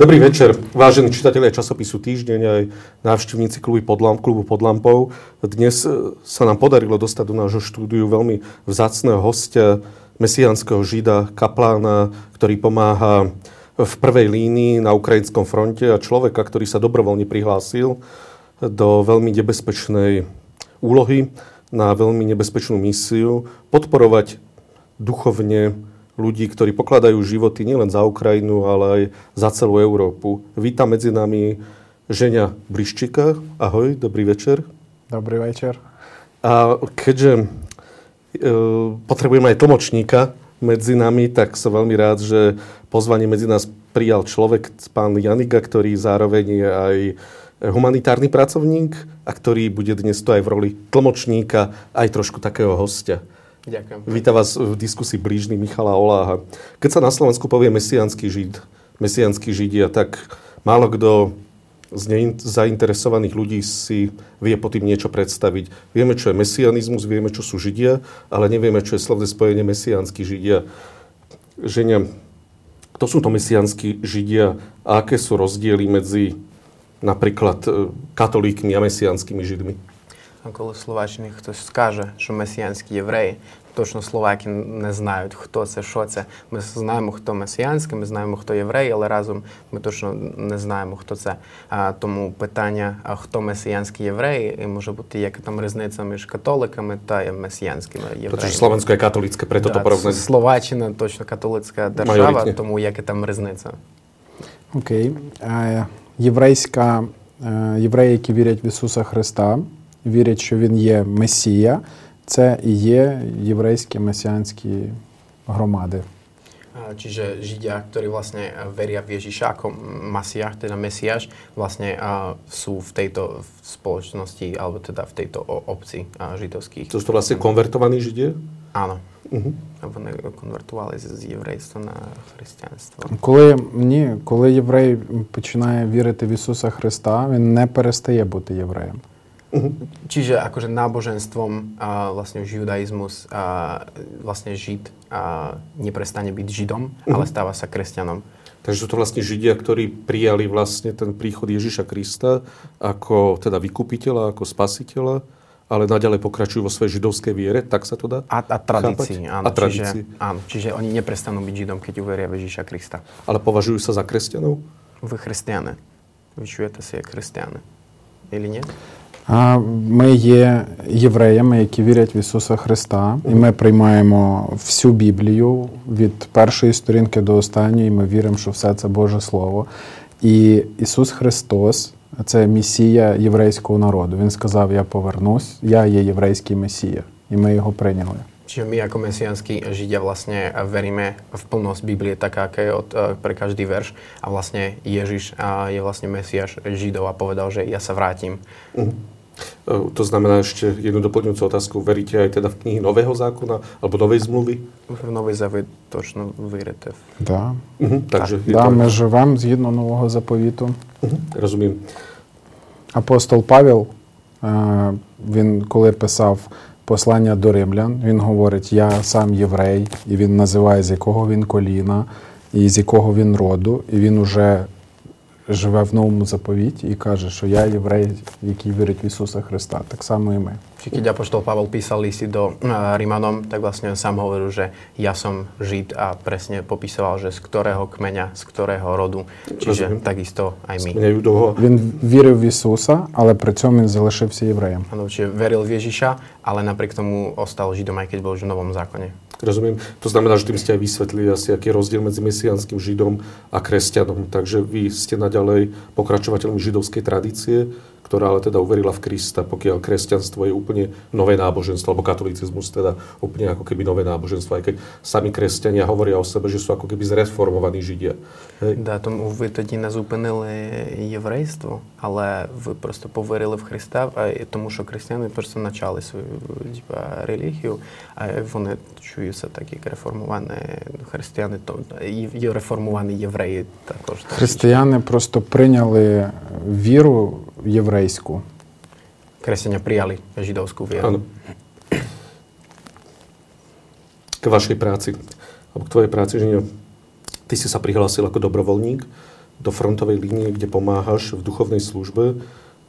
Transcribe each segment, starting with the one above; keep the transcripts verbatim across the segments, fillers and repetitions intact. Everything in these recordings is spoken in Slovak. Dobrý večer, vážení čitatelia časopisu Týždeň aj návštevníci klubu pod, lamp, klubu pod lampou. Dnes sa nám podarilo dostať do nášho štúdiu veľmi vzácneho hostia, mesiánskeho žida, kaplána, ktorý pomáha v prvej línii na ukrajinskom fronte a človeka, ktorý sa dobrovoľne prihlásil do veľmi nebezpečnej úlohy, na veľmi nebezpečnú misiu, podporovať duchovne ľudí, ktorí pokladajú životy nielen za Ukrajinu, ale aj za celú Európu. Vítam medzi nami Žeňa Bliščika. Ahoj, dobrý večer. Dobrý večer. A keďže e, potrebujeme aj tlmočníka medzi nami, tak som veľmi rád, že pozvanie medzi nás prijal človek, pán Janika, ktorý zároveň je aj humanitárny pracovník a ktorý bude dnes to aj v roli tlmočníka, aj trošku takého hostia. Ďakujem. Vítam vás v diskusii blížny Michala Oláha. Keď sa na Slovensku povie mesiánsky žid, mesiánsky židia, tak málo kto z nezainteresovaných ľudí si vie po tým niečo predstaviť. Vieme, čo je mesianizmus, vieme, čo sú židia, ale nevieme, čo je slovné spojenie mesiánsky židia. Ženia, kto sú to mesiánsky židia a aké sú rozdiely medzi napríklad katolíkmi a mesiánskymi židmi? А коли в Словаччині хтось скаже, що месіянські євреї, точно словаки не знають, хто це, що це. Ми знаємо, хто месіянський, ми знаємо, хто єврей, але разом ми точно не знаємо, хто це. А, тому питання, а хто месіянські євреї, може бути, яка там різниця між католиками та месіянськими євреями. Тобто Словенська і католицька, при тому порівняно. Словаччина точно католицька держава, майоритні. Тому яка там різниця. Окей. Okay. Єврейська, євреї, які вірять в Ісуса Христа, вірять, що він є Месія, це і є єврейські месіанські громади. Čiže Židia, ktorí vlastne veria v Ježiša ako Masiáš, teda Mesiáš, vlastne sú v tejto spoločnosti, alebo teda v tejto obci židovských. To sú vlastne konvertovaní Židia? Áno. Угу. Вони конвертувалися з єврейства на християнство. Коли, ні, коли єврей починає вірити в Ісуса Христа, він не перестає бути євреєм. Uh-huh. Čiže akože náboženstvom a vlastne už judaizmus a vlastne žid a neprestane byť židom, uh-huh. ale stáva sa kresťanom. Takže sú to vlastne židia, ktorí prijali vlastne ten príchod Ježiša Krista ako teda vykupiteľa, ako spasiteľa, ale naďalej pokračujú vo svojej židovskej viere, tak sa to dá? A, a tradícii, áno. A tradícii. Čiže, áno. Čiže oni neprestanú byť židom, keď uveria v Ježiša Krista. Ale považujú sa za kresťanov? Vy chresťané. Vy čujete si kresťané. Ili nie? Ми є євреями, які вірять в Ісуса Христа, і ми приймаємо всю Біблію від першої сторінки до останньої, і ми віримо, що все це Боже Слово. І Ісус Христос – це Месія єврейського народу. Він сказав, я повернусь, я є єврейський Месія, і ми його прийняли. Čiže my ako mesianskí židia vlastne veríme v plnosť Biblie, taká, aká je od, pre každý verš. A vlastne Ježiš a je vlastne Mesiáš židov a povedal, že ja sa vrátim. Uh-huh. Uh, to znamená ešte jednu doplňujúcu otázku. Veríte aj teda v knihy Nového zákona alebo Novej zmluvy? V Novej zmluvy točno verite. Dá. Uh-huh. Takže dá, to... my živám zjedno Nového zapovitu. Uh-huh. Rozumiem. Apoštol Pavel, uh, він коли писав послання до римлян, він говорить, я сам єврей, і він називає, з якого він коліна, і з якого він роду, і він уже живе в новому заповіті і каже, що я єврей, який вірить в Ісуса Христа. Так само і ми. Čiže keď apoštol Pavel písal listy do Rímanom, tak vlastne on sám hovoril, že ja som Žid a presne popisoval, že z ktorého kmeňa, z ktorého rodu. Čiže takisto aj my. Він вірив в Ісуса, але при цьому він залишився євреєм. Ano, čiže veril v Ježiša, ale napriek tomu ostal Židom, aj keď bol už v Novom zákone. Rozumiem. To znamená, že tým ste aj vysvetlili asi, aký je rozdiel medzi mesiánskym Židom a kresťanom. Takže vy ste naďalej pokračovateľmi židovskej tradície, ktorá ale teda uverila v Krista, pokiaľ kresťanstvo je úplne nové náboženstvo, alebo katolicizmus teda úplne ako keby nové náboženstvo, aj keď sami kresťania hovoria o sebe, že sú ako keby zreformovaní židia. Hej. Да, тому ви тоді не зупинили єврейство, але ви просто повірили в Христа, тому що християни просто почали свою типа релігію, а вони чуються так як реформовані християни, то є реформовані євреї також. Християни просто прийняли віру єврейську. Kresťania prijali židovskú vieru. Áno. K vašej práci, alebo k tvojej práci, že ty si sa prihlásil ako dobrovoľník do frontovej línie, kde pomáhaš v duchovnej službe.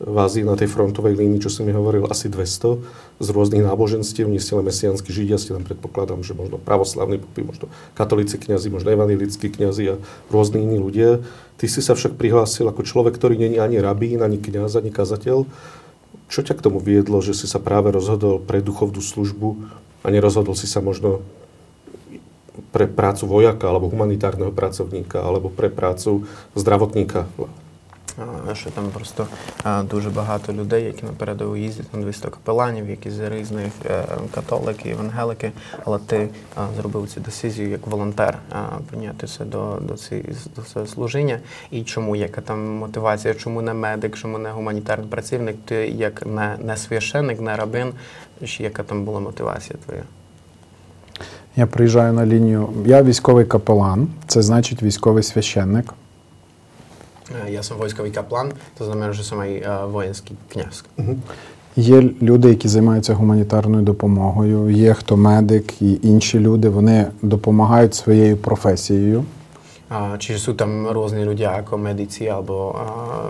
Vás je na tej frontovej línii, čo som mi hovoril, asi dvesto z rôznych náboženstiev. Nie ste len mesiánsky židia, ste tam, predpokladám, že možno pravoslavní popy, možno katolíci kňazi, možno evanjelickí kňazi a rôzni iní ľudia. Ty si sa však prihlásil ako človek, ktorý nie je ani rabín, ani kňaz, ani kazateľ. Čo ťa k tomu viedlo, že si sa práve rozhodol pre duchovnú službu a nerozhodol si sa možno pre prácu vojaka alebo humanitárneho pracovníka alebo pre prácu zdravotníka? Що там просто дуже багато людей, які на передову їздять, там двісті капеланів, які з різних католики, евангелики, але ти зробив цю децизію як волонтер, прийнятися до, до, ці, до цього служіння. І чому? Яка там мотивація? Чому не медик, чому не гуманітарний працівник? Ти як не, не священник, не рабин, яка там була мотивація твоя? Я приїжджаю на лінію. Я військовий капелан, це значить військовий священник. Ja som vojskový kaplan, to znamená, že som aj uh, vojenský kňaz. Uh-huh. Є люди, які займаються гуманітарною допомогою, є хто медик і інші люди, вони допомагають своєю професією. Uh, čiže sú tam rôzni ľudia ako medici alebo uh,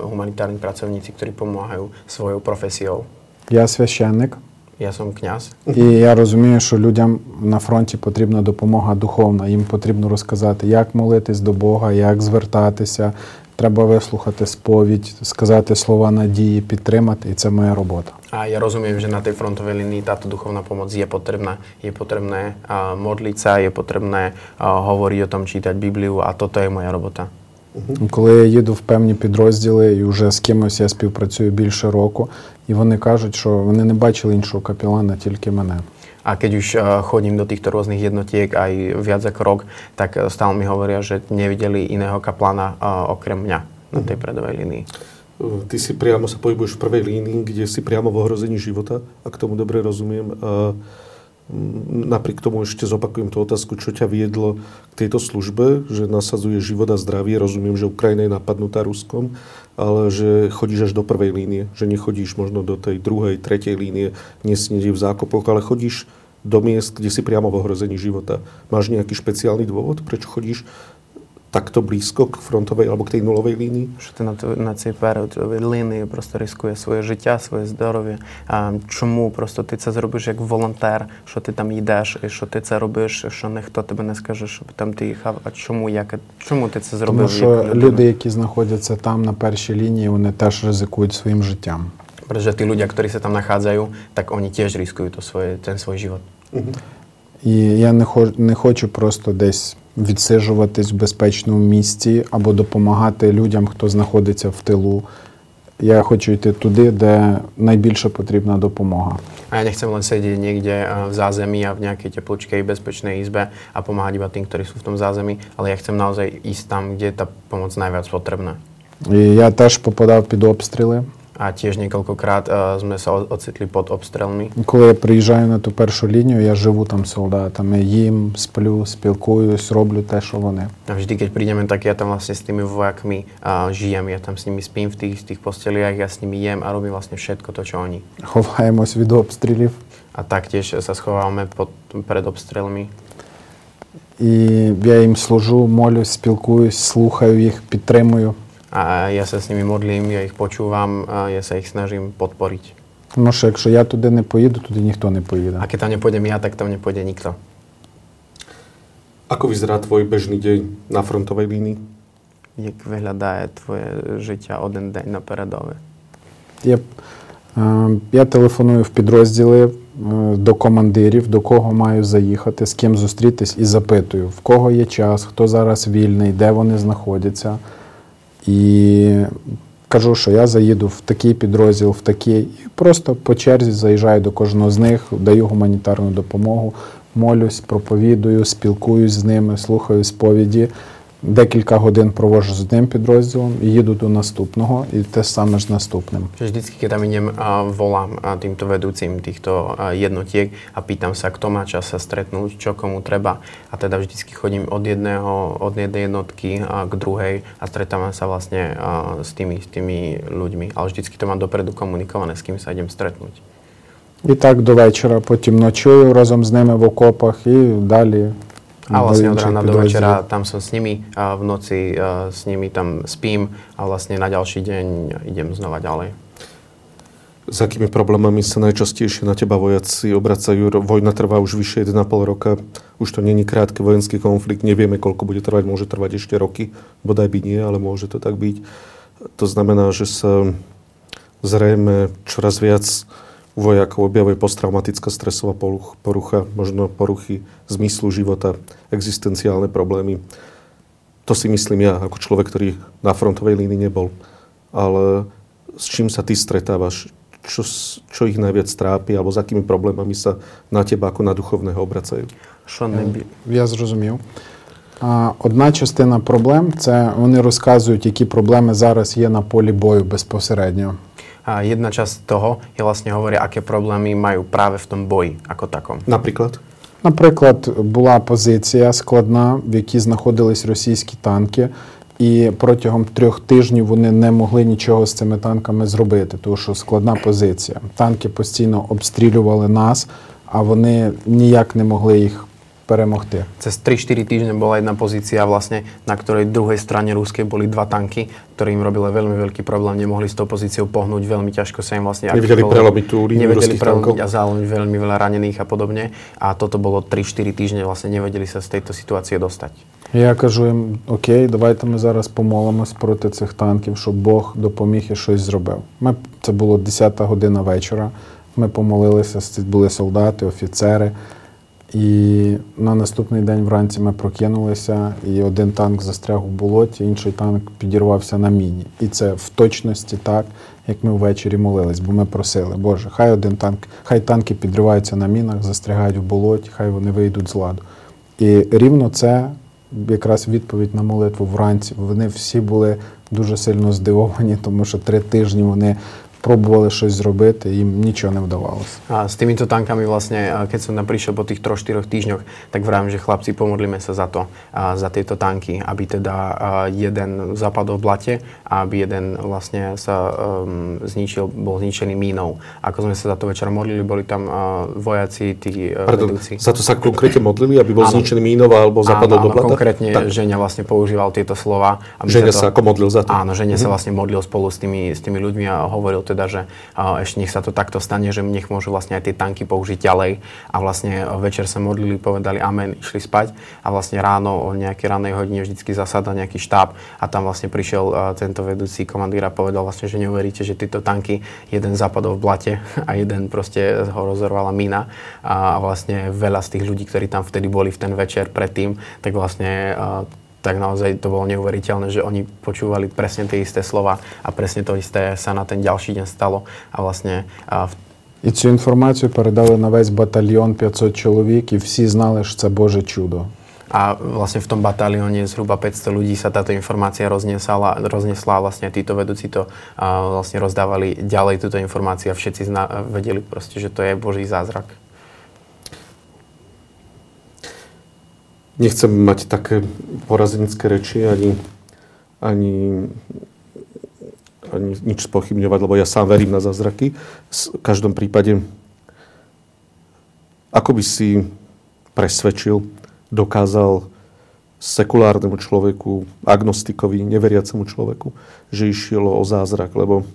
humanitárni pracovníci, ktorí pomáhajú svojou profesiou. Я священник. Я сам князь. І я розумію, що людям на фронті потрібна допомога духовна, їм потрібно розказати, як молитись до Бога, як звертатися. Треба вислухати сповідь, сказати слова надії, підтримати, і це моя робота. А я розумію, що на тій фронтовій лінії та духовна допомога є потрібна. Є потрібне молитися, є потрібне говорити о тому, читати Біблію, а то то є моя робота. Коли я їду в певні підрозділи і вже з кимось я співпрацюю більше року, і вони кажуть, що вони не бачили іншого капелана, тільки мене. A keď už chodím do týchto rôznych jednotiek aj viac ako rok, tak stále mi hovoria, že nevideli iného kaplána okrem mňa na tej predovej línii. Ty si priamo sa pohybuješ v prvej línii, kde si priamo v ohrození života, ak tomu dobre rozumiem. A napriek tomu ešte zopakujem tú otázku, čo ťa viedlo k tejto službe, že nasadzuje život a zdravie. Rozumiem, že Ukrajina je napadnutá Ruskom, ale že chodíš až do prvej línie, že nechodíš možno do tej druhej, tretej línie, nesnieš v zákopoch, ale chodíš do miest, kde si priamo v ohrození života. Máš nejaký špeciálny dôvod, prečo chodíš takto blízko k frontovej alebo k tej nulovej línii? Що ти на на цій передовій лінії просто ризикуєш своє життя, своє здоров'я. А чому просто ти це зробиш як волонтер, що ти там йдеш і що ти це робиш, що ніхто тебе не скаже, що там ти їхав, а чому як чому ти це зробив? Тому що люди, які знаходяться там на першій лінії, вони теж ризикують своїм життям. Protože ті люди, які там знаходяться, так вони теж ризикують то своє, ten свій život. І я не хочу не хочу просто десь відсиджуватись в безпечному місці або допомагати людям, хто знаходиться в тилу. Я хочу йти туди, де найбільше потрібна допомога. А я не хочу len sedieť niekde v zázemí a v nejakej teplúčkej bezpečnej izbe a pomáhať iba tým, ktorí sú v tom zázemí, ale ja chcem naozaj ísť tam, kde je tá pomoc najviac potrebná. І я теж попадав під обстріли. А теж кількократ ми се оцитли під обстрілами. Коли я приїжджаю на ту першу лінію, я живу там з солдатами, їм, сплю, спілкуюсь, роблю те, що вони. А vždy, keď prídeme, tak ja tam vlastne s tými vojakmi žijem, ja tam s nimi spím v tých, tých posteliach, ja s nimi jem a robím vlastne všetko to, čo oni. Chováємось від обстрілів. А taktiež sa schováme pod, pred obstrelmi. І я їм служу, молюсь, спілкуюсь, слухаю їх, підтримую. A ja sa s nimi modlím, ja ich počúvam, a ja sa ich snažím podporiť. No, že ak ja tudy nepôjdu, tudy nikto nepôjde. A keď tam nepôjdem ja, tak tam nepôjde nikto. Ako vyzerá tvoj bežný deň na frontovej línii? Jak vyhľadá tvoje žitia oden deň na передовій? Я, я телефоную в підрозділи до командирів, до кого маю заїхати, з ким зустрітись і запитую, в кого є час, хто зараз вільний, де вони знаходяться. І кажу, що я заїду в такий підрозділ, в такий, і просто по черзі заїжджаю до кожного з них, даю гуманітарну допомогу, молюсь, проповідую, спілкуюсь з ними, слухаю сповіді, декілька годин провожу з одним підрозділом і їду до наступного, і те саме ж наступним. Vždycky, keď tam idem, volám týmto vedúcim týchto jednotiek a pýtam sa, kto má čas sa stretnúť, čo komu treba. A teda vždycky chodím od jedného, od jednej jednotky k druhej a stretávam sa vlastne s tými, s tými ľuďmi. Ale vždycky to mám dopredu komunikované, s kým sa idem stretnúť. І так до вечора, потім ночую разом з ними в окопах і далі A vlastne od rána do večera tam som s nimi a v noci a s nimi tam spím a vlastne na ďalší deň idem znova ďalej. S akými problémami sa najčastejšie na teba vojaci obracajú? Vojna trvá už vyše jeden a pol roka. Už to není krátky vojenský konflikt. Nevieme, koľko bude trvať. Môže trvať ešte roky. Bodaj by nie, ale môže to tak byť. To znamená, že sa zrejme čoraz viac vojakov objavuje posttraumatická stresová porucha, možno poruchy zmyslu života, existenciálne problémy. To si myslím ja, ako človek, ktorý na frontovej línii nebol. Ale s čím sa ty stretávaš? Čo, čo ich najviac trápi, alebo s akými problémami sa na teba ako na duchovného obracajú? Я зрозумів. Одна частина проблем – це вони розказують, які проблеми зараз є на полі бою безпосередньо. Jedna časť toho je vlastne hovoria, aké problémy majú práve v tom boji, ako takom. Napríklad? Наприклад, була позиція складна, в якій знаходились російські танки. І протягом трьох тижнів вони не могли нічого з цими танками зробити, тому що складна позиція. Танки постійно обстрілювали нас, а вони ніяк не могли їх перемогти. Це tri štyri тижні була одна позиція, власне, на якій другій стороні русській були два танки, які їм робили дуже великий проблем, не могли з тою позицією погнути, дуже тяжко се їм власне активували. Не вдали переломити ту лінію російських танків. А заломили дуже багато ранених і подобне. А тото було tri štyri тижні, власне, не вдали се з цієї ситуації достати. Я кажу їм, окей, давайте ми зараз помолимось проти цих танків, щоб Бог допоміг і щось зробив. Ми, це було десята година вечора, ми помолилися, були солдати, офіцери, і на наступний день вранці ми прокинулися, і один танк застряг у болоті, інший танк підірвався на міні. І це в точності так, як ми ввечері молились, бо ми просили, Боже, хай один танк, хай танки підриваються на мінах, застрягають у болоті, хай вони вийдуть з ладу. І рівно це якраз відповідь на молитву вранці. Вони всі були дуже сильно здивовані, тому що три тижні вони пробували щось зробити, їм нічого не вдавалося. А з тими танками, власне, коли сам прийшов по тих tri štyri тижнях, так врам, що хлопці помолилися за то, за ті танки, аби теда один западав в блаті, аби один, власне, са знищив, був знищений міною. А коли ми се за то вечір молили, були там вояці, ті ведучі. За то са конкретно молили, аби був знищений міною або западав до блата. Конкретно Женя, власне, používal tieto slova, aby Женя sa ako modlil za to. Áno, Женя sa vlastne modlil spolu s tými s tými ľuďmi a hovoril teda, že ešte nech sa to takto stane, že nech môžu vlastne aj tie tanky použiť ďalej. A vlastne večer sa modlili, povedali amen, išli spať a vlastne ráno o nejakej ranej hodine vždycky zasada nejaký štáb a tam vlastne prišiel tento vedúci komandír a povedal vlastne, že neuveríte, že tieto tanky, jeden zapadol v blate a jeden proste ho rozorvala mína a vlastne veľa z tých ľudí, ktorí tam vtedy boli v ten večer predtým, tak vlastne tak naozaj to bolo neuveriteľné, že oni počúvali presne tie isté slova a presne to isté sa na ten ďalší deň stalo. A vlastne a v... І цю інформацію передали на весь батальйон päťsto чоловік, і всі знали, що це Боже чудо. A vlastne v tom batalióne zhruba päťsto ľudí sa táto informácia roznesla, roznesla vlastne títo vedúci to a vlastne rozdávali ďalej túto informáciu a všetci zna, vedeli proste, že to je Boží zázrak. Nechcem mať také porazenecké reči, ani, ani, ani nič spochybňovať, lebo ja sám verím na zázraky. V každom prípade, ako by si presvedčil, dokázal sekulárnemu človeku, agnostikovi, neveriacemu človeku, že išlo o zázrak, lebo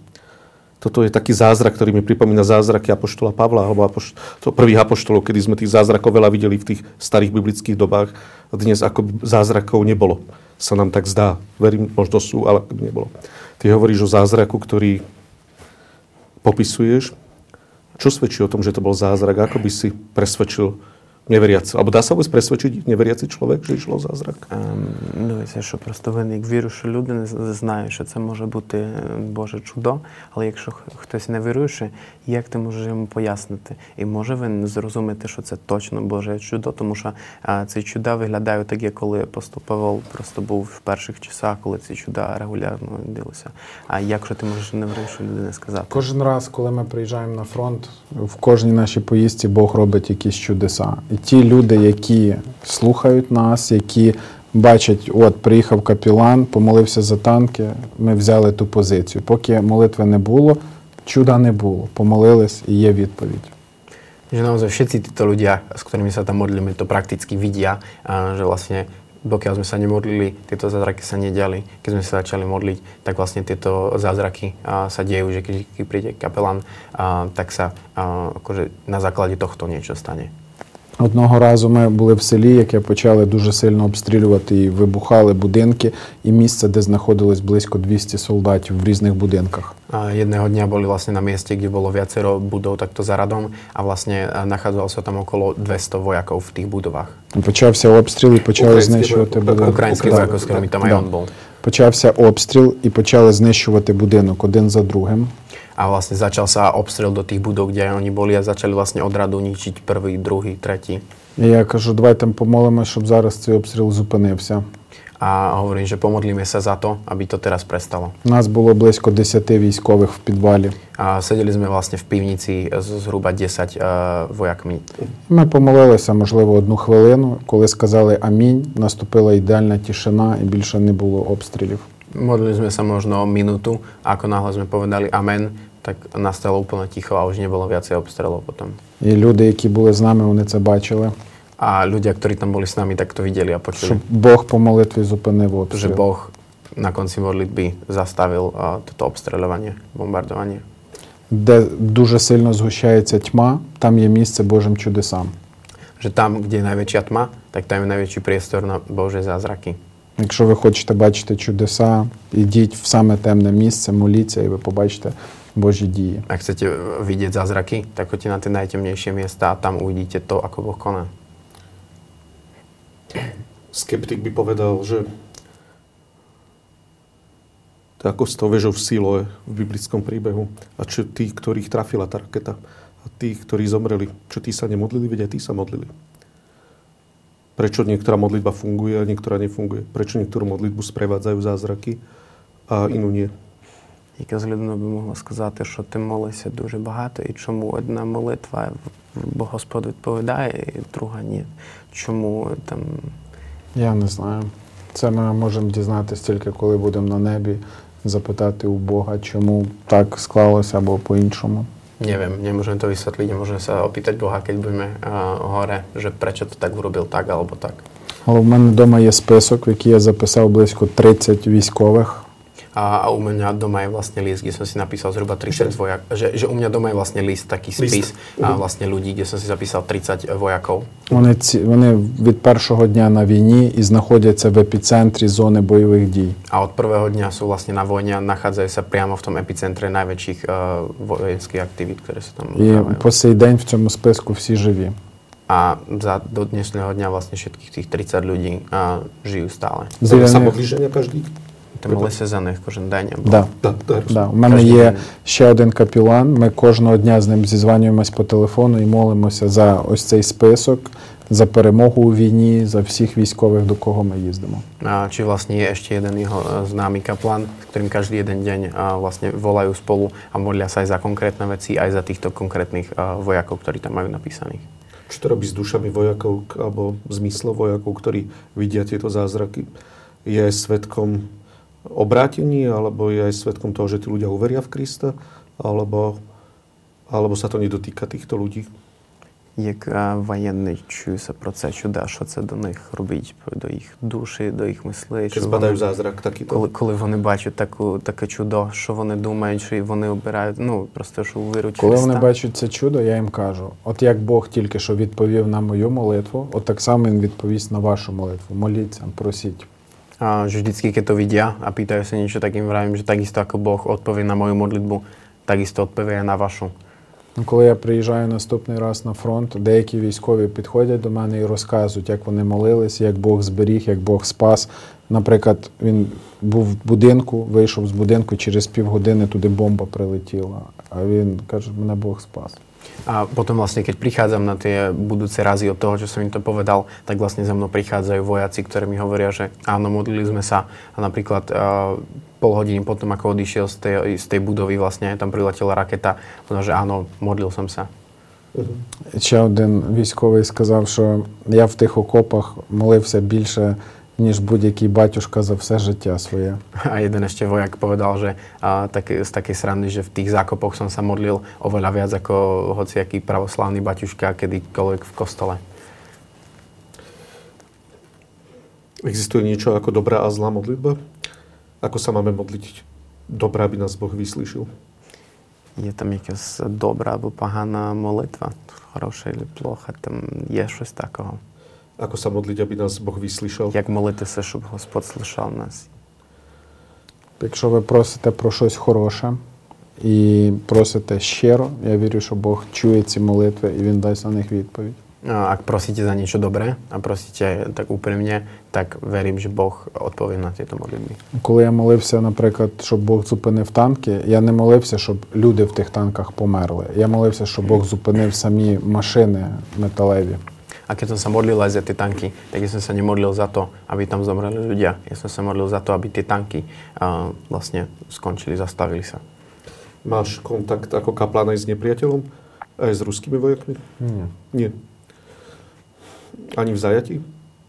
toto je taký zázrak, ktorý mi pripomína zázraky Apoštola Pavla, alebo apoštol, to prvých apoštolov, kedy sme tých zázrakov veľa videli v tých starých biblických dobách. Dnes ako zázrakov nebolo. Sa nám tak zdá. Verím, možno sú, ale nebolo. Ty hovoríš o zázraku, ktorý popisuješ. Čo svedčí o tom, že to bol zázrak? Ako by si presvedčil neveriaci? Alebo dá sa vôbec presvedčiť neveriaci človek, že išlo o zázrak? Um, Дивіться, що просто виник віру, що люди знають, що це може бути Боже чудо, але якщо хтось не віруючий, як ти можеш йому пояснити? І може він зрозуміти, що це точно Боже чудо, тому що а, ці чуда виглядають так, як коли апостол Павел просто був в перших часах, коли ці чуда регулярно ділися. А якщо ти можеш не віруючи людині сказати? Кожен раз, коли ми приїжджаємо на фронт, в кожній нашій поїздці Бог робить якісь чудеса. Ті люди, які слухають нас, які бачать, от, приїхав капелан, помолився за танки, ми взяли ту позицію. Поки молитви не було, чуда не було. Помолились і є відповідь. že naozaj všetci títo ľudia, s ktorými sa tam modlíme, to prakticky vidia, a že vlastne dokiaľ sme sa nemodlili, tieto zázraky sa nediali. Keď sme sa začali modliť, tak vlastne tieto zázraky a, sa dejú, že keď príde kapelán, a, tak sa a, akože na základe tohto нічого стане. Одного разу ми були в селі, яке почали дуже сильно обстрілювати і вибухали будинки і місце, де знаходилось близько двісті солдатів в різних будинках. Jedného dňa boli vlastne na mieste, kde bolo viacero budov takto za radom a vlastne nachádzalo sa tam okolo dvesto vojakov v tých budovách. Почався обстріл і почали знищувати будинок. Українські вояки, з якими там і він був. Почався обстріл і почали знищувати будинок один за другим. A vlastne začal sa obstrel do tých budov, kde oni boli a začali vlastne od radu ničiť prvý, druhý, tretí. Ja kažu, dvaj tam pomolíme, šob zaraz cí obstrel zúpenivся. A hovorím, že pomodlíme sa za to, aby to teraz prestalo. Nás bolo blízko desať vojskových v podvali. A sedeli sme vlastne v pivnici zhruba desať uh, vojakmi. My pomolili sa možlivo jednu chvíľu, koли сказали амінь, наступила ідеальна тишина і більше не було обстрілів. Modlili sme sa možno minútu a ako náhle sme povedali amen, tak nastalo úplne ticho a už nebolo viacej obstrelov potom. I ľudia, ktorí boli s nami, oni to báčili. A ľudia, ktorí tam boli s nami, tak to videli a počuli. Že Boh po modlitve zúplne obstrel. Že Boh na konci modlitby zastavil uh, toto obstreľovanie, bombardovanie. Kde duže silno zhušťaje tma, tam je miesto Božím čudesám. Že tam, kde je najväčšia tma, tak tam je najväčší priestor na Božie zázraky. Якщо ви хочете бачити чудеса, ідіть в саме темне місце, моліться, і ви побачите Божі дії. А хочете бачити зázraky, так ходіть на те найтемніше місце, а там увидите то, як Бог коне. Skeptik by povedal, že to ako s tou vežou v Síloe v biblickom príbehu. A čo tí, ktorých trafila tá raketa, a tí, ktorí zomreli, čo tí sa nemodlili, veď aj tí sa modlili. Prečo niektorá modlitba funguje a niektorá nefunguje? Prečo niektorú modlitbu sprevádzajú zázraky a inú nie? Яка з людина би могла сказати, що ти молишся дуже багато і чому одна молитва Господь відповідає, і друга ні? Чому там... Я не знаю. Це ми можемо дізнатися тільки, коли будемо на небі, запитати у Бога, чому так склалося або по-іншому. Neviem, nemôžem to vysvetliť, nemôžem sa opýtať Boha, keď budeme uh, hore, že prečo to tak urobil tak, alebo tak. Ale u mňa doma je spisok, v ktorý ja zapísal blízko tridsať vojskových. A, a u mňa doma je vlastne list, kde som si napísal zhruba tridsať vojakov. Že, že u mňa doma je vlastne list, taký spis a vlastne ľudí, kde som si zapísal tridsať vojakov. Oni, oni od prvého dňa na vojne i nachádzajú sa v epicentri zóny bojových dí. A od prvého dňa sú vlastne na vojne a nachádzajú sa priamo v tom epicentre najväčších uh, vojenských aktivít, ktoré sa tam odhrávajú. I po sej deň v tom spisku vsi živí. A za do dnešného dňa vlastne všetkých tých tridsať ľudí uh, žijú stále. Sa modlí Ženia každý? Ти молися за них кожен день? Або... Да. Да, да, да. У мене є ще один капелан, ми кожного дня з ним зізванюємось по телефону і молимося за ось цей список, за перемогу у війні, за всіх військових, до кого ми їздимо. А, чи власне є ще один його зnámý капелан, з яким кожен день а, власне волаю сполу, а моляться і за конкретні речі, а й за тихто конкретних а, вояків, які там мають написаних. Чи то робиш з душами вояків або з мислом вояків, які бачать ці зázraky? Є свідком obrátení, alebo je aj svedkom toho, že tí ľudia uveria v Krista, alebo, alebo sa to nedotýka týchto ľudí? Як воєнний чуюся про це чуда, що це до них робить, до їх душі, до їх мислей. Чи збадають зазрак такий? Коли, коли вони бачать таку, таке чудо, що вони думають, що вони обирають, ну, просто, що увирують Христа. Коли вони бачать це чудо, я їм кажу, от як Бог тільки що відповів на мою молитву, от так само він відповість на вашу молитву. Моліться, просіть. A že vždycky, keď to vidia a pýtajú sa niečo, tak im vravím, že takisto ako Boh odpovie na moju modlitbu, takisto odpovie aj na vašu. Коли я приїжджаю наступний раз на фронт, деякі військові підходять до мене і розказують, як вони молились, як Бог зберіг, як Бог спас. Наприклад, він був в будинку, вийшов з будинку, через півгодини туди бомба прилетіла. А він каже, мене Бог спас. A potom vlastne, keď prichádzam na tie budúce razy od toho, čo som im to povedal, tak vlastne za mnou prichádzajú vojaci, ktorí mi hovoria, že áno, modlili sme sa a napríklad uh, pol hodiny potom, ako odišiel z tej, z tej budovy, vlastne tam priletela raketa, že áno, modlil som sa. Ще один військовий сказав, що я в тих окопах молився більше ніж будь-який батюшка за все життя своє. A jeden ešte vojak povedal, že a, tak, z takej srandy, že v tých zákopoch som sa modlil oveľa viac ako hociaký pravoslávny baťuška kedykoľvek v kostole. Existuje niečo ako dobrá a zlá modlitba? Ako sa máme modliť? Dobrá, aby nás Boh vyslyšil. Je tam якась добра або погана молитва? Хороша чи плоха? Там є щось такого? Ako sa modliť, aby nás Boh vyslyšel? Jak молити се, щоб Господь слухав нас? Якщо ви просите про щось хороше і просите щиро, я вірю, що Бог чує ці молитви і він дасть на них відповідь. Ak prosíte za niečo dobré a prosíte tak úprimne, tak verím, že Boh odpovie na tieto modlitby. Коли я молився, наприклад, щоб Бог зупинив танки, я не молився, щоб люди в тих танках померли. Я молився, щоб Бог зупинив самі машини металеві. A keď som sa modlil aj za tie tanky, tak ja som sa nemodlil za to, aby tam zomreli ľudia. Ja som sa modlil za to, aby tie tanky uh, vlastne skončili, zastavili sa. Máš kontakt ako kaplán aj s nepriateľom? Aj s ruskými vojakmi? Nie. Nie. Ani v zajatí?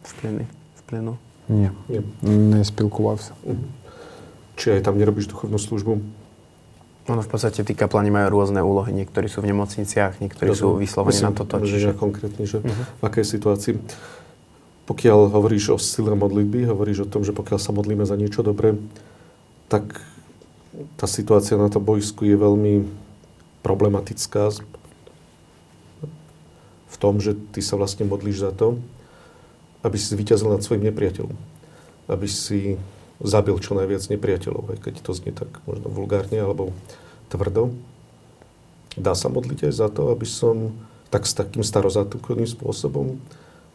V plene. V plenu? Nie. Nie. Nespilkoval sa. Mhm. Či aj tam nerobíš duchovnú službu? No v podstate tí kapláni majú rôzne úlohy. Niektorí sú v nemocniciach, niektorí Dobre. Sú vyslovene na toto. Čiže konkrétne, že uh-huh. v akej situácii. Pokiaľ hovoríš o sile modlitby, hovoríš o tom, že pokiaľ sa modlíme za niečo dobré, tak tá situácia na tom bojsku je veľmi problematická v tom, že ty sa vlastne modlíš za to, aby si zvíťazil nad svojim nepriateľom. Aby si zabil čo najviac nepriateľov, aj keď to znie tak možno vulgárne alebo tvrdo. Dá sa modliť aj za to, aby som tak s takým starozákonným spôsobom,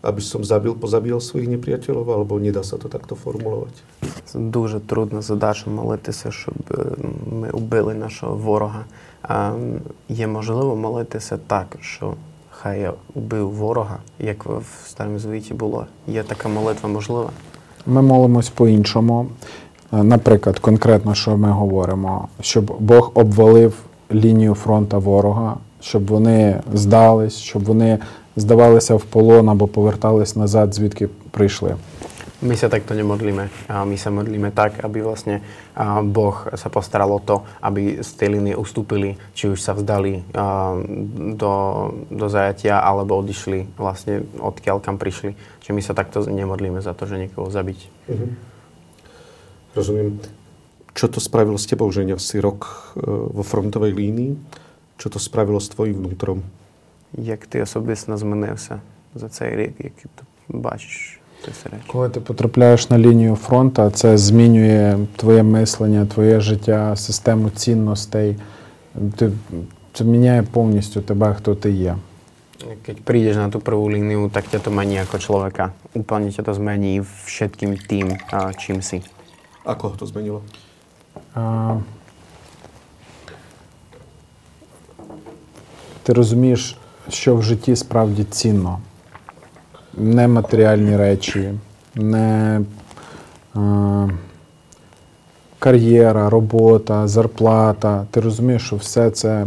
aby som zabil, pozabíjal svojich nepriateľov, alebo nedá sa to takto formulovať? Дуже трудна задача молитися, щоб ми убили нашого ворога. А є можливо молитися так, що хай я убив ворога, як в Старому Завіті було. Є така молитва можлива? Ми молимось по-іншому. Наприклад, конкретно, що ми говоримо, щоб Бог обвалив лінію фронта ворога, щоб вони здались, щоб вони здавалися в полон або повертались назад, звідки прийшли. My sa takto nemodlíme. My sa modlíme tak, aby vlastne Boh sa postaral o to, aby z tej línie ustúpili, či už sa vzdali do, do zajatia, alebo odišli vlastne odkiaľ, kam prišli. Čiže my sa takto nemodlíme za to, že niekoho zabiť. Mhm. Rozumiem. Čo to spravilo s tebou, Ženia? Si rok vo frontovej línii. Čo to spravilo s tvojím vnútrom? Jak ty osobistno zmenivся za цей рік, який ти бачиш? Коли ти потрапляєш на лінію фронту, це змінює твоє мислення, твоє життя, систему цінностей. Ти, це міняє повністю тебе, хто ти є. Keď prídeš na tú prvú líniu, tak ťa to mení ako človeka. Úplne ťa to zmení všetkým tým, čím si. Ako ho to zmenilo? A... Ти розумієш, що в житті справді цінно. Не матеріальні речі, не е, кар'єра, робота, зарплата. Ти розумієш, що все це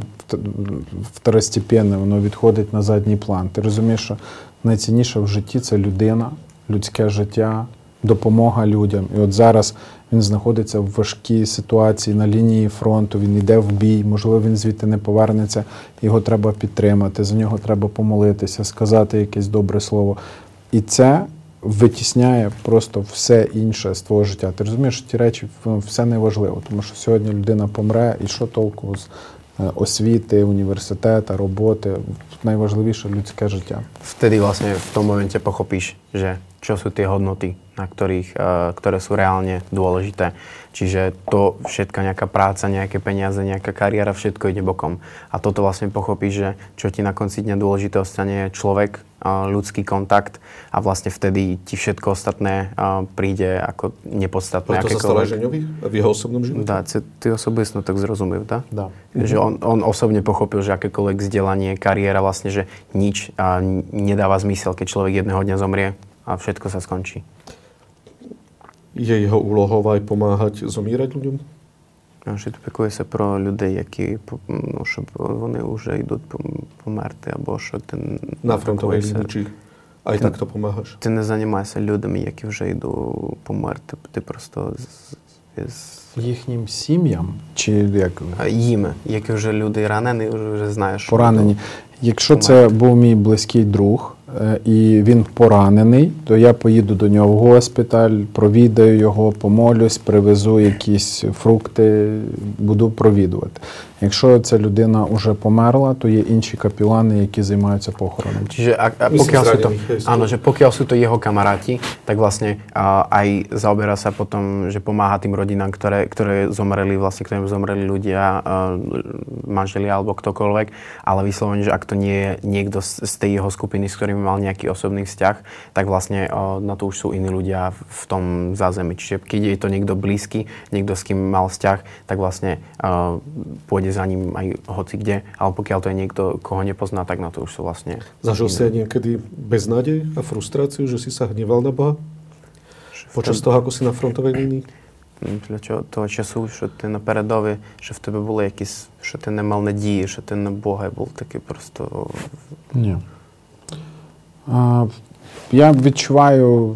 второстепенне, воно відходить на задній план. Ти розумієш, що найцінніше в житті – це людина, людське життя, допомога людям. І от зараз він знаходиться в важкій ситуації на лінії фронту, він йде в бій, можливо, він звідти не повернеться, його треба підтримати, за нього треба помолитися, сказати якесь добре слово. І це витісняє просто все інше з твого життя. Ти розумієш, що ті речі, все неважливо, тому що сьогодні людина помре, і що толку з освіти, університету, роботи, найважливіше людське життя. Вtedy власне в тому моменті похопиш, že čo sú tie hodnoty, na ktorých, ktoré sú reálne dôležité. Čiže to všetka nejaká práca, nejaké peniaze, nejaká kariéra, všetko ide bokom. A toto vlastne pochopíš, že čo ti na konci dňa dôležité ostane je človek, ľudský kontakt a vlastne vtedy ti všetko ostatné príde ako nepodstatné. Preto sa stalo aj Žeňovi v jeho osobnom živote? Dá, ty osobistno tak zrozumil, dá? Dá. Že on, on osobne pochopil, že akékoľvek vzdelanie, kariéra, vlastne, že nič nedáva zmysel, keď človek jedného dňa zomrie. A všetko sa skončí. Je jeho úlohou aj pomáhať zomírať ľuďom? Že pekuje sa pro ľudí, akí, no, že oni už idú pomerti, alebo že ten... Na frontovej línii, či А і так то допомагаєш? Ти не займайся людьми, які вже йдуть померти. Ти просто з, з... їхнім сім'ям чи як їми, які вже люди ранені, вже знаєш, поранені. Якщо це був мій близький друг і він поранений, то я поїду до нього в госпіталь, провідаю його, помолюсь, привезу якісь фрукти, буду провідувати. Якщо ця людина уже померла, то є інші капелани, які займаються похороном. Čiže a, a pokiaľ sú to, áno, že pokiaľ sú to jeho kamaráti, tak vlastne a, aj zaoberá sa potom, že pomáha tým rodinám, ktoré, ktoré zomreli, vlastne ktorým zomreli ľudia, manželia alebo ktokoľvek, ale vyslovene, že ak to nie je niekto z tej jeho skupiny, s ktorým mal nejaký osobný vzťah, tak vlastne a, na to už sú iní ľudia v tom zázemí. Čiže keď je to niekto blízky, niekto s kým mal vzťah, tak vlastne a, pôjde za ním aj hoci kde, ale pokiaľ to je niekto, koho nepozná, tak na to už sú vlastne... Zažil si aj niekedy beznádej a frustráciu, že si sa hneval na Boha? Počas toho, ako si na frontovej línii? Для чого того часу, що ти на передовій, що в тебе були якісь, що ти не мав надії, що ти на Бога був такий просто... Ні. А, я відчуваю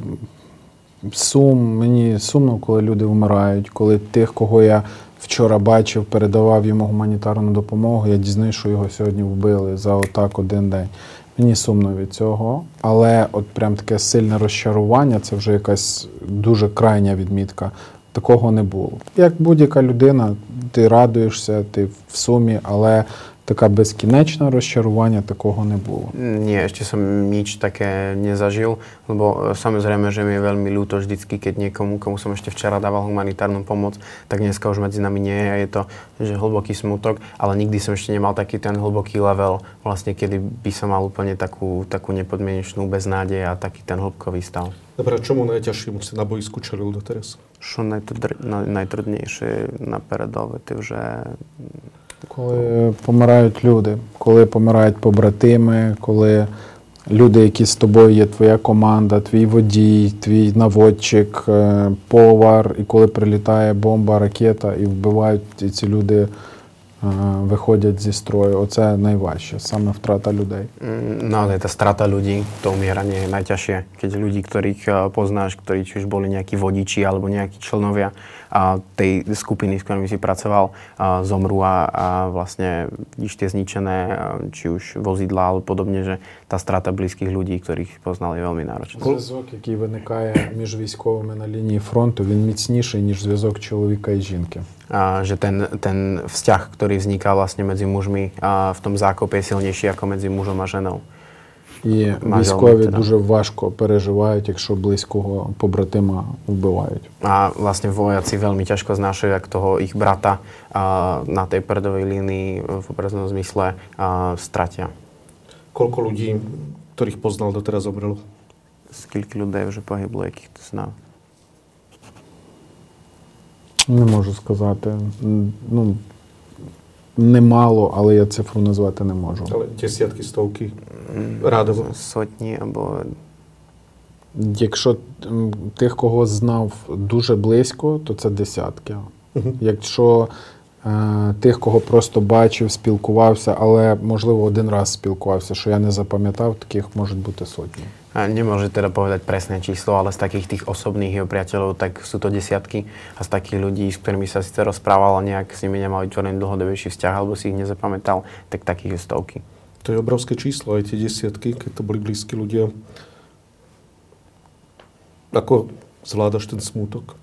сум, мені сумно, коли люди вмирають, коли тих, кого я вчора бачив, передавав йому гуманітарну допомогу, я дізнаюсь, що його сьогодні вбили за отак один день. Мені сумно від цього, але от прям таке сильне розчарування, це вже якась дуже крайня відмітка. Такого не було. Як будь-яка людина, ти радуєшся, ти в сумі, але така безкінечна розчарування такого не було. Nie, ešte som nič také nezažil, lebo samozrejme, že mi je veľmi ľúto vždycky, keď niekomu, komu som ešte včera dával humanitárnu pomoc, tak dneska už medzi nami nie je a je to, že hlboký smutok, ale nikdy som ešte nemal taký ten hlboký level, vlastne kedy by som mal úplne takú, takú nepodmienečnú beznádej a taký ten hĺbkový stav. Dobre, čomu najťažšiemu si na boisku čelil doteraz? Čo najtr- najtrudnejšie na передовій, ти вже... Коли помирають люди, коли помирають побратими, коли люди, які з тобою є, твоя команда, твій водій, твій наводчик, повар, і коли прилітає бомба, ракета і вбивають, і ці люди виходять зі строю. Оце найважче, саме втрата людей. No, ale tá strata ľudí, to umieranie je najťažšie, keď ľudí, ktorých poznáš, ktorí či už boli nejakí vodiči alebo nejakí členovia a tej skupiny, s ktorými si pracoval, a zomru a, a vlastne ešte zničené, či už vozidla alebo podobne, že tá strata blízkych ľudí, ktorých poznal, je veľmi náročná. Зв'язок, який виникає між військовими на лінії фронту, він міцніший, ніж зв'язок чоловіка і жінки. A že ten, ten vzťah, ktorý vzniká vlastne medzi mužmi a v tom zákope je silnejší ako medzi mužom a ženou. І військові дуже важко переживають, якщо близького побратима вбивають. А власне вояці вельми тяжко знашують, як того їх брата а, на тій передовій лінії в образному зміслі втратя. Кілько людей, яких познав дотераз, обрело? Скільки людей вже погибло, яких ти знав? Не можу сказати. Ну, немало, але я цифру назвати не можу. Але десятки, стовки, радово? Сотні або... Якщо тих, кого знав дуже близько, то це десятки. Uh-huh. Якщо е, тих, кого просто бачив, спілкувався, але, можливо, один раз спілкувався, що я не запам'ятав, таких можуть бути сотні. Nemôže teda povedať presné číslo, ale z takých tých osobných jeho priateľov, tak sú to desiatky a z takých ľudí, s ktorými sa síce rozprával a nejak s nimi nemal vytvorený dlhodobejší vzťah alebo si ich nezapamätal, tak takých je stovky. To je obrovské číslo, aj tie desiatky, keď to boli blízki ľudia. Ako zvládaš ten smútok?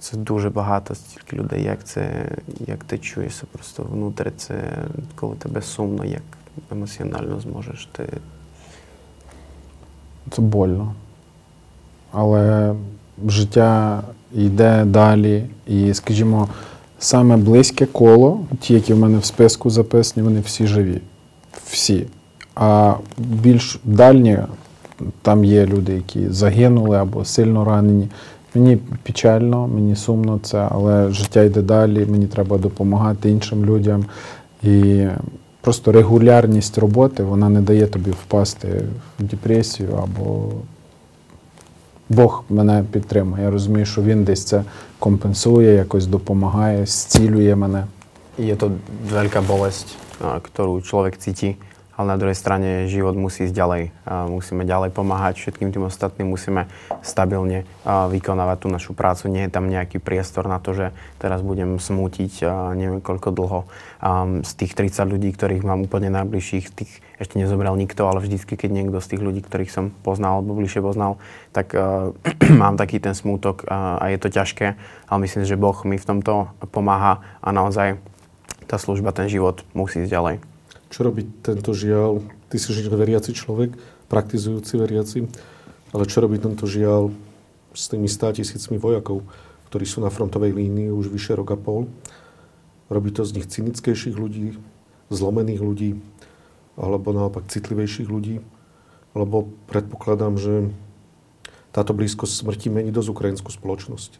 Це дуже багато, стільки людей, як це, як ти чуєшся просто внутрі, це коли тебе сумно, як емоціонально зможеш ти... Це больно, але життя йде далі і, скажімо, саме близьке коло, ті, які в мене в списку записані, вони всі живі, всі. А більш дальні, там є люди, які загинули або сильно ранені. Мені печально, мені сумно це, але життя йде далі, мені треба допомагати іншим людям. І... Просто регулярність роботи, вона не дає тобі впасти в депресію, або Бог мене підтримує. Я розумію, що Він десь це компенсує, якось допомагає, зцілює мене. Є то велика болесть, яку чоловік цитить. ale na druhej strane život musí ísť ďalej. Musíme ďalej pomáhať všetkým tým ostatným, musíme stabilne vykonávať tú našu prácu. Nie je tam nejaký priestor na to, že teraz budem smútiť neviem koľko dlho. Z tých tridsať ľudí, ktorých mám úplne najbližších, tých ešte nezobral nikto, ale vždycky, keď niekto z tých ľudí, ktorých som poznal alebo bližšie poznal, tak uh, mám taký ten smútok uh, a je to ťažké, ale myslím, že Boh mi v tomto pomáha a naozaj tá služba, ten život musí ísť ďalej. Čo robí tento žiaľ? Ty si veriaci človek, praktizujúci veriaci, ale čo robí tento žiaľ s tými státisícmi vojakov, ktorí sú na frontovej línii už vyše rok a pol? Robí to z nich cynickejších ľudí, zlomených ľudí, alebo naopak citlivejších ľudí, lebo predpokladám, že táto blízkosť smrti mení dosť ukrajinskú spoločnosť.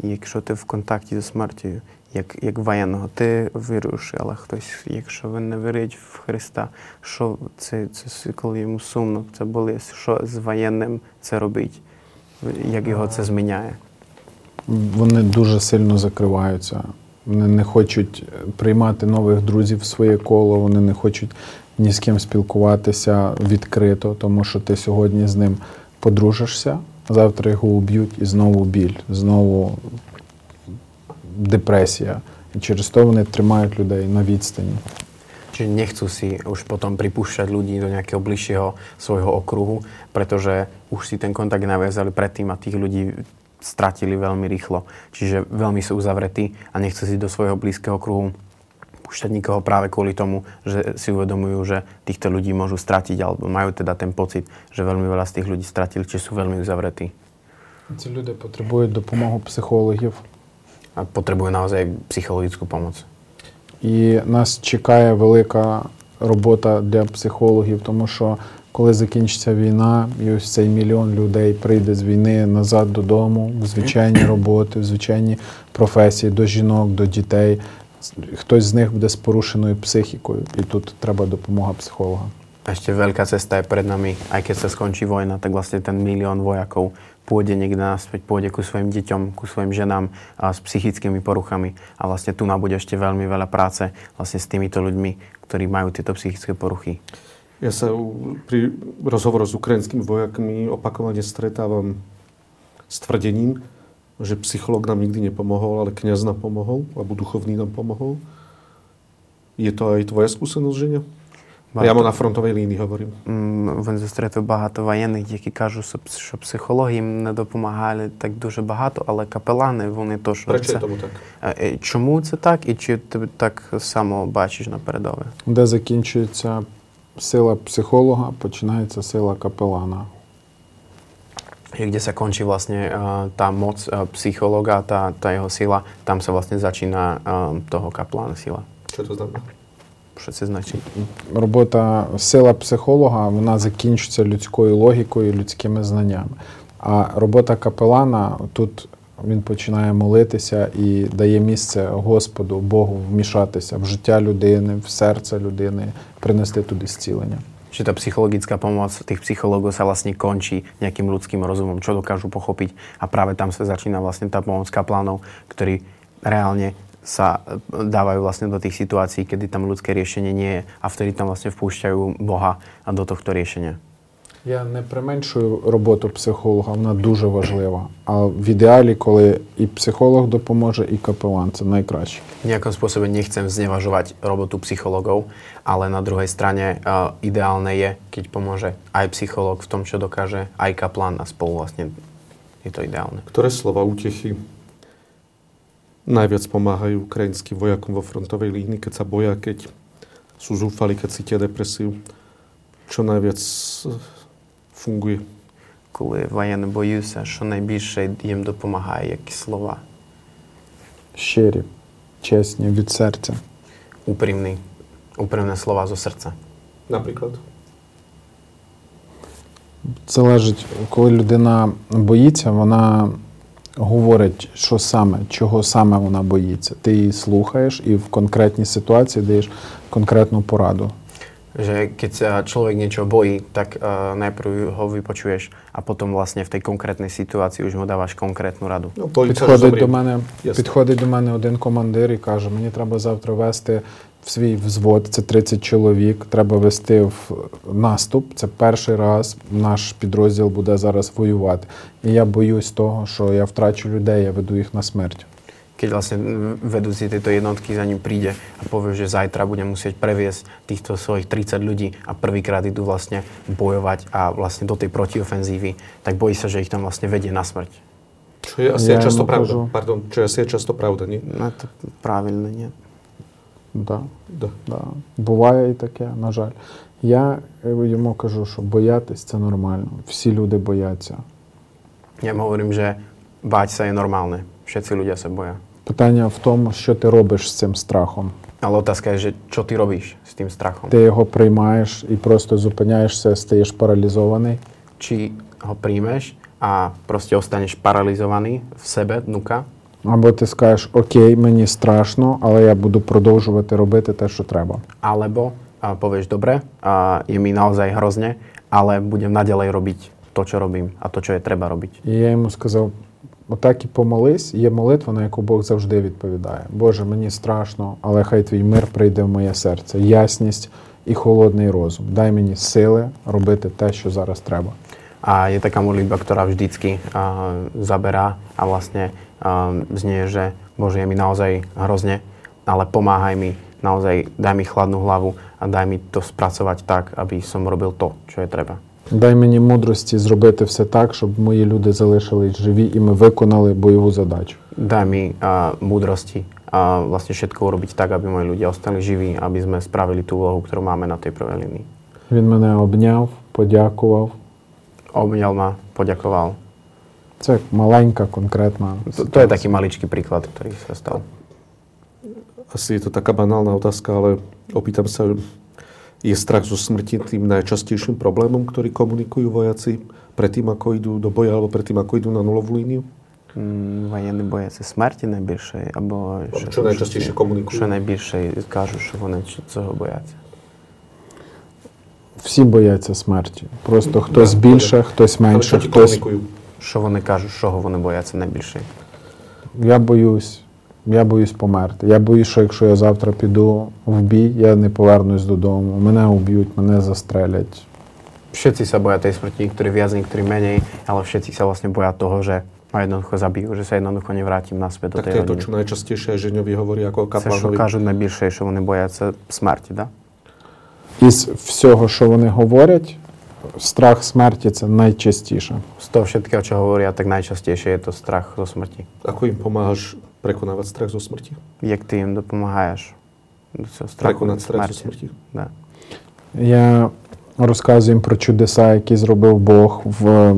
Якщо ти в контакті зі смертю, як, як воєнного, ти віруєш, але хтось, якщо він не вірить в Христа, що це, це коли йому сумно, це болить, що з воєнним це робить, як його це зміняє? Вони дуже сильно закриваються. Вони не хочуть приймати нових друзів в своє коло, вони не хочуть ні з ким спілкуватися відкрито, тому що ти сьогодні з ним подружишся, завтра його уб'ють і знову біль, знову депресія. І через то вони тримають людей на відстані. Čiže nechcú si už potom pripúšťať ľudí do nejakého bližšieho svojho okruhu, pretože už si ten kontakt naviazali predtým a tých ľudí stratili veľmi rýchlo. Čiže veľmi sú uzavretí a nechcú si do svojho blízkeho kruhu púšťať nikoho práve kvôli tomu, že si uvedomujú, že týchto ľudí môžu stratiť alebo majú teda ten pocit, že veľmi veľa z tých ľudí stratili, či sú veľmi uzavretí. Tí ľudia potrebujú dopomohu psychologov. A potrebujú naozaj psychologickú pomoc. І нас чекає велика робота для психологів, тому що коли закінчиться війна, і ось цей мільйон людей прийде з війни назад додому, в звичайні роботи, в звичайні професії, до жінок, до дітей. Хтось з них буде з порушеною психікою, і тут треба допомога психолога. A ešte veľká cesta je pred nami. Aj keď sa skončí vojna, tak vlastne ten milión vojakov pôjde niekde naspäť, pôjde ku svojim deťom, ku svojim ženám a s psychickými poruchami. A vlastne tu nám bude ešte veľmi veľa práce vlastne s týmito ľuďmi, ktorí majú tieto psychické poruchy. Ja sa pri rozhovoru s ukrajinskými vojakmi opakovane stretávam s tvrdením, že psychológ nám nikdy nepomohol, ale kňaz nám pomohol, alebo duchovný nám pomohol. Je to aj tvoja skúsenosť, Ženia? Прямо на фронтовій лінії говоримо. Він зустрітив багато воєнних, які кажуть, що психологи їм не допомагали так дуже багато, але капелани, вони то, що це... Чому так? Чому це так і чи ти так само бачиш на передовій? Де закінчується сила психолога, починається сила капелана. I kde sa končí vlastne tá moc psychologa, tá, tá jeho sila, tam sa vlastne začína toho kapelána sila. Čo to znamená? Що це значить? Робота, сила психолога, вона закінчується людською логікою, людськими знаннями. А робота капелана, тут він починає молитися і дає місце Господу, Богу вмішатися в життя людини, в серце людини, принести туди зцілення. Čiže tá psychologická pomoc tých psychológov sa vlastne končí nejakým ľudským rozumom, čo dokážu pochopiť a práve tam sa začína vlastne tá pomoc kaplánov, ktorí reálne sa dávajú vlastne do tých situácií, kedy tam ľudské riešenie nie je a vtedy tam vlastne vpúšťajú Boha a do tohto riešenia. Я не применшую роботу психолога, вона дуже важлива. А в ідеалі, коли і психолог допоможе, і капелан, це найкраще. В ніякому способі не chcem znevažovať robotu psychologov, ale na druhej strane uh, ideálne je, keď pomôže aj psycholog v tom, čo dokáže, aj kapelán a spolu vlastne je to ideálne. Ktoré slova útechy najviac pomáhajú ukrajinským vojakom vo frontovej línii, keď sa boja, keď sú zúfali, keď cítia depresiu? Čo najviac funguje? Коли воєнні боються, що найбільше їм допомагає, які слова? Щирі, чесні, від серця. Упрямні. Упрямні слова зо серця. Наприклад? Це лежить, коли людина боїться, вона говорить, що саме, чого саме вона боїться. Ти її слухаєш і в конкретній ситуації даєш конкретну пораду. že keď sa človek niečo bojí, tak uh, najprv ho vypočuješ a potom vlastne v tej konkrétnej situácii už mu dávaš konkrétnu radu. No, підходить до мене один командир і каже, мені треба завтра вести в свій взвод, це тридцять чоловік, треба вести в наступ, це перший раз наш підрозділ буде зараз воювати. І я боюсь того, що я втрачу людей, я веду їх на смерть. Keď vlastne vedúci tejto jednotky za ním príde a povie, že zajtra bude musieť previesť týchto svojich tridsať ľudí a prvýkrát idú vlastne bojovať a vlastne do tej protiofenzívy, tak bojí sa, že ich tam vlastne vedie na smrť. Čo je asi ja často pravda. Pardon, čo je asi často pravda, nie? No to правильно, nie? Да. Да. Да. Буває і таке, на жаль. Я йому кажу, що боятись – це нормально. Всі люди бояться. Я говорю, що бать це є нормально. Všetci ľudia sa boja. Pytanie v tom, čo ty robíš s tým strachom. Ale otázka je, že čo ty robíš s tým strachom? Ty ho príjmaš a proste zupíňaš sa, steješ paralizovaný? Či ho príjmeš a proste ostaneš paralizovaný v sebe, dnuka? Або ти скажеш, окей, мені страшно, але я буду продовжувати робити те, що треба. Alebo a povieš, dobre, a je mi naozaj hrozne, ale budem naďalej robiť to, čo robím a to, čo je treba robiť. Ja jemu сказав, отак і помолись, є молитва, на яку Бог завжди відповідає. Боже, мені страшно, але хай твій мир прийде в моє серце. Ясність і холодний розум. Дай мені сили робити те, що зараз треба. А є така молитва, яка vždycky uh, zabera a vlastne uh, znie, že Bože, je mi naozaj hrozne, ale pomáhaj mi, naozaj daj mi chladnú hlavu a daj mi to spracovať tak, aby som robil to, čo je treba. Дай мені мудрості зробити все так, щоб мої люди залишились живі і ми виконали бойову задачу. Дай мені мудрості, а власне všetko urobiť tak, aby moji ľudia ostali živí, aby sme spravili tú úlohu, ktorú máme na tej prvej línii. Він мене обняв, подякував. Обнял ма, подякував. Це маленька конкретна. To, to je taký maličký príklad, ktorý sa stal. Asi je to taká banálna otázka, ale opýtam sa, je strach zo smrti tým najčastejším problémom, ktorý komunikujú vojaci predtým, ako idú do boja, alebo predtým, ako idú na nulovú líniu? Mm, vojenní bojaci smrti najbільше, або... Čo, čo najčastejšie komunikujú? Čo najbільше кажуть, що вони цього бояться. Всі бояться смерті. Просто хтось більше, хтось менше, хтось... Що вони кажуть, що вони бояться найбільше? Я боюсь. Я боюсь померти. Я боюсь, що якщо я завтра піду в бій, я не повернусь додому. Мене уб'ють, мене застрелять. Všetci sa boja tej smrti, niektorí viac, niektorí menej, ale všetci sa vlastne boja toho, že ma jednoducho zabijú, že sa jednoducho nevrátim naspäť do tej rodiny. Tak to je to, čo najčastejšie Žeňovi hovorí ako kaplánovi. Čo кажу najbližšie, що вони бояться смерті, да? Із всього, що вони говорять, strach smrti je najčastejšie. Z toho všetkého, čo hovoria, tak najčastejšie je to strach zo smrti. Ako im pomáhaš prekonávať strach zo smrti? Jak ty im dopomáhaš? Prekonať strach zo smrti? Да. Я розказую їм про чудеса, які зробив Бог в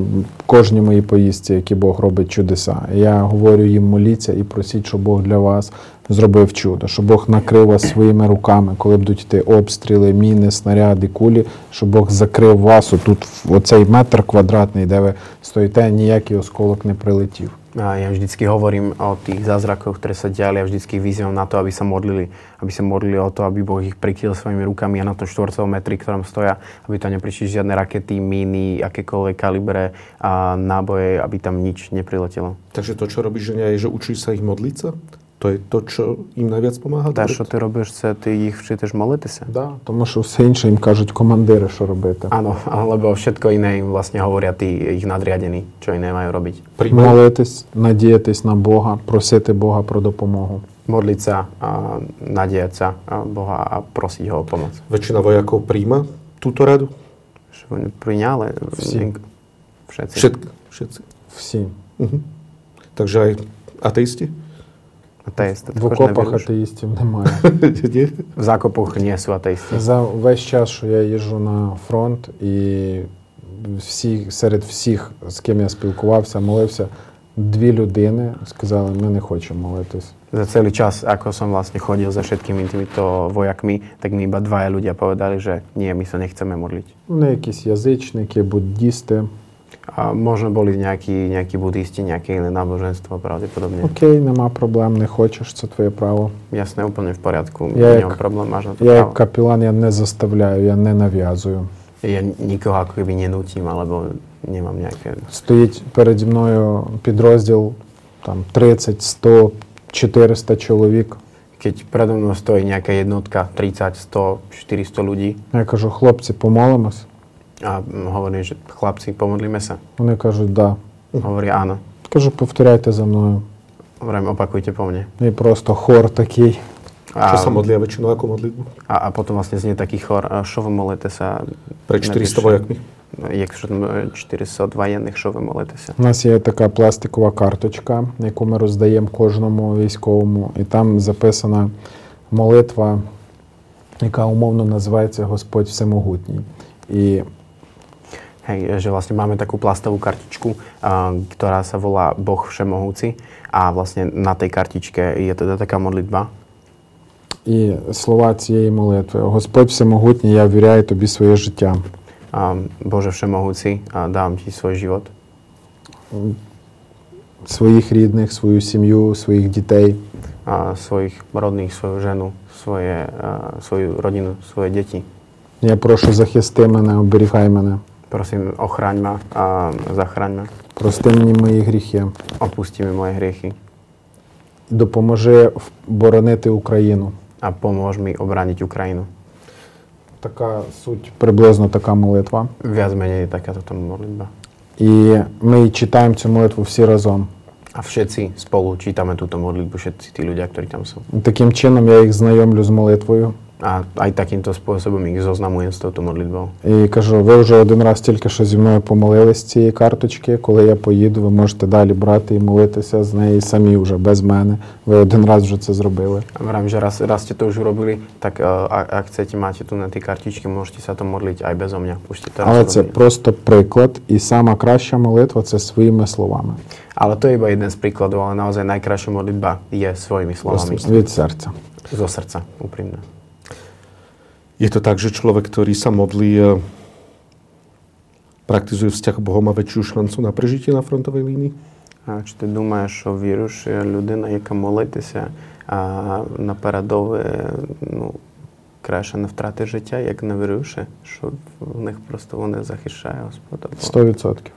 кожній моїй поїздці, які Бог робить чудеса. Я говорю їм, моліться і просіть, щоб Бог для вас зробив чудо, щоб Бог накрив вас своїми руками, коли будуть йти обстріли, міни, снаряди, кулі, щоб Бог закрив вас отут, оцей метр квадратний, де ви стоїте, ніякий осколок не прилетів. A ja vždycky hovorím o tých zázrakoch, ktoré sa diali, ja vždycky vyzývam na to, aby sa modlili. Aby sa modlili o to, aby Boh ich prikryl svojimi rukami a na tom štvorcovom metri, ktorom stoja, aby tam neprišli žiadne rakety, míny, akékoľvek kalibre a náboje, aby tam nič nepriletelo. Takže to, čo robíš, Ženia, je, že učíš sa ich modliť sa? To je to, čo im najviac pomáha? Tá, čo ty robíš, sa ty ich včítaš modliť sa? Dá, tomu, že vše inšie im kažuť komandéry, čo robíte. Áno, alebo všetko iné im vlastne hovoria tí ich nadriadení, čo iné majú robiť. Modliť, nadieť na Boha, prosiť Boha pro dopomohu. Modliť sa a nadiať sa Boha a prosiť ho o pomoc. Väčšina vojakov príjma túto radu? Oni priňali všetci. Všetci. Všetci. Vsi. Uh-huh. Takže aj ateisti? Атеїсти. В окопах атеїстів немає. В закопах не є атеїсти. За весь час, що я їжджу на фронт, і всі, серед всіх, з ким я спілкувався, молився, дві людини сказали, ми не хочемо молитись. За цілий час, ako som vlastne chodil za všetkými týmito vojakmi, tak mi iba dvaja ľudia povedali, že nie, my sa nechceme modliť. Вони якісь язичники, буддісти. A možno boli nejakí, nejakí budisti, nejaké iné náboženstvo, pravdepodobne. Okej, nemá problém, не хочеш, це твоє право. Ясно, úplne v poriadku, nemám problém, máš na to právo. Ja kapelán, ja ne zastavляю, ja ne навязую. Я нікого akoby nenútim, alebo nemám nejaké... Стоїть переді мною підрозділ, там, tridsať, sto, štyristo чоловік. Keď predo mnou stojí nejaká jednotka, tridsať, sto, štyristo ľudí. Ja кажу, хлопці, помолимось. A hovorím, že chlapci, pomodlíme sa. Oni кажуть, да. Hovoria áno. Кажу, повторяйте за мною. Hovorím, opakujte po mne. Je prosto chor taký. A, čo sa modlia väčšinou ako modlitbu? A, a potom vlastne znie taký chor, šo vy molete sa... Pre štyristo vojakmi. štyristo воєнних, що ви молитеся? У нас є така пластикова карточка, яку ми роздаємо кожному військовому. І там записана молитва, яка умовно називається «Господь всемогутній». І... Hej, že vlastne máme takú plastovú kartičku, uh, ktorá sa volá Boh všemohúci. A vlastne na tej kartičke je teda taká modlitba. І слова цієї молитви. Господь всемогутній, я віряю тобі своє життя. Боже всемогутній, дам тобі свій живот. Своїх рідних, свою сім'ю, своїх дітей. Своїх родних, свою жену, своє, свою родину, свої діти. Я прошу, захисти мене, оберігай мене. Просим, охрань мене, захрань мене. Прости мені мої гріхи. Опусти мені мої гріхи. Допоможи боронити Україну. A pomôž mi obrániť Ukrajinu. Taká suť, približne taká molitva. Viac menej takáto modlitba. I my čítajme tú modlitbu všetci razom. A všetci spolu čítame túto modlitbu, všetci tí ľudia, ktorí tam sú. Takým činom ja ich znajomlю s modlitvou. A aj takýmto spôsobom ich zoznamujem s touto modlitbou. І кажу, ви вже один раз тільки що зі мною помолились з цієї карточки, коли я поїду, ви можете далі брати і молитися з неї самі вже, без мене. Ви один раз вже це зробили. Vrám, že raz, raz ste to už urobili, tak a, ak chcete, máte tu na tej kartičke, môžete sa to modliť aj bezo mňa. Ale це просто приклад, і сама краща молитва – це своїми словами. Ale to je iba jeden z príkladov, ale naozaj najkrajšia modlitba je svojimi slovami. Від серця. Zo srdca, úprimne. Je to tak, že človek, ktorý sa modlí, praktizuje vzťah k Bohu, má väčšiu šancu na prežitie na frontovej línii? A či ty думаєш, що віруєш людина, яка молитися на передове, ну, краще не втрати життя, як не віруючи, що в них просто вони захищає Господа? сто відсотків.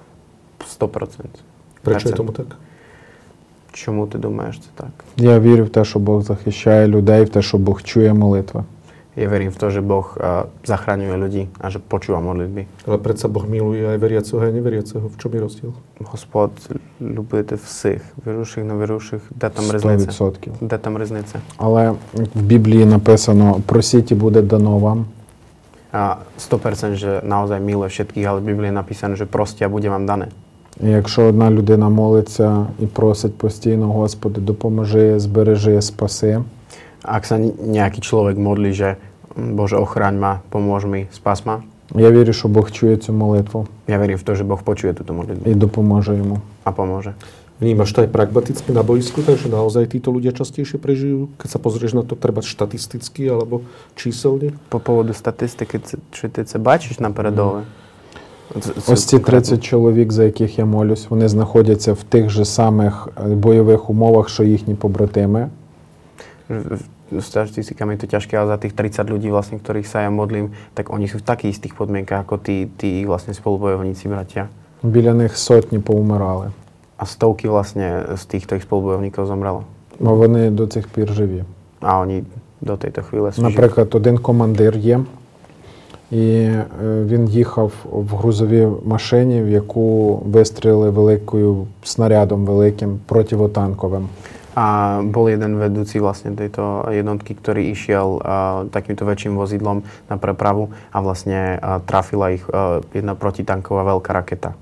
сто відсотків. Причому тому так? Чому ти думаєш це так? Я вірю в те, що Бог захищає людей, в те, що Бог чує молитви. Ja verím v to, že Boh zachraňuje ľudí a že počúva modlitby. Ale predsa Boh miluje aj veriaceho, aj neveriaceho. V čom je rozdiel? Hospod ľubuje všich, verujúcich, neverujúcich. Де там різниця? сто відсотків. Де там різниця? Але в Біблії написано: "Просіть і буде дано вам". А сто відсотків, že naozaj miluje všetkých, ale v Biblii je napísané, že proste a bude vám dané. Якщо одна людина молиться і просить постійно: "Господи, допоможи, збережи, спаси". Ak sa nejaký človek modlí, že Bože, ochraň ma, pomôž mi, spas ma. Ja verím, že Boh čuje tú modlitbu. Ja verím v to, že Boh počuje túto modlitbu. I dopomôže mu. A pomôže. Vnímaš to aj pragmaticky na boisku, takže naozaj títo ľudia častejšie prežijú? Keď sa pozrieš na to, treba štatisticky alebo číselne? Po povode statistiky, či ty sa báčiš na передове? Ось ці тридцять чоловік, за яких я молюсь, вони знаходяться в тих же самих бойових умовах, що їхні побратими. S statistikami je to ťažké, ale za tých tridsať ľudí, vlastne, ktorých sa ja modlím, tak oni sú v takých istých podmienkach, ako tí, tí vlastne spolubojovníci, bratia. Біля них сотні поумирали. А stovky vlastne z týchto ich spolubojovníkov zomrelo. А вони до цих пір живі. А вони до тієї хвилі живі. Наприклад, один командир є, і він їхав в грузовій машині, в яку вистрілили великою снарядом великим противотанковим. A bol jeden vedúci vlastne tejto jednotky, ktorý išiel uh, takýmto väčším vozidlom na prepravu a vlastne uh, trafila ich uh, jedna protitanková veľká raketa.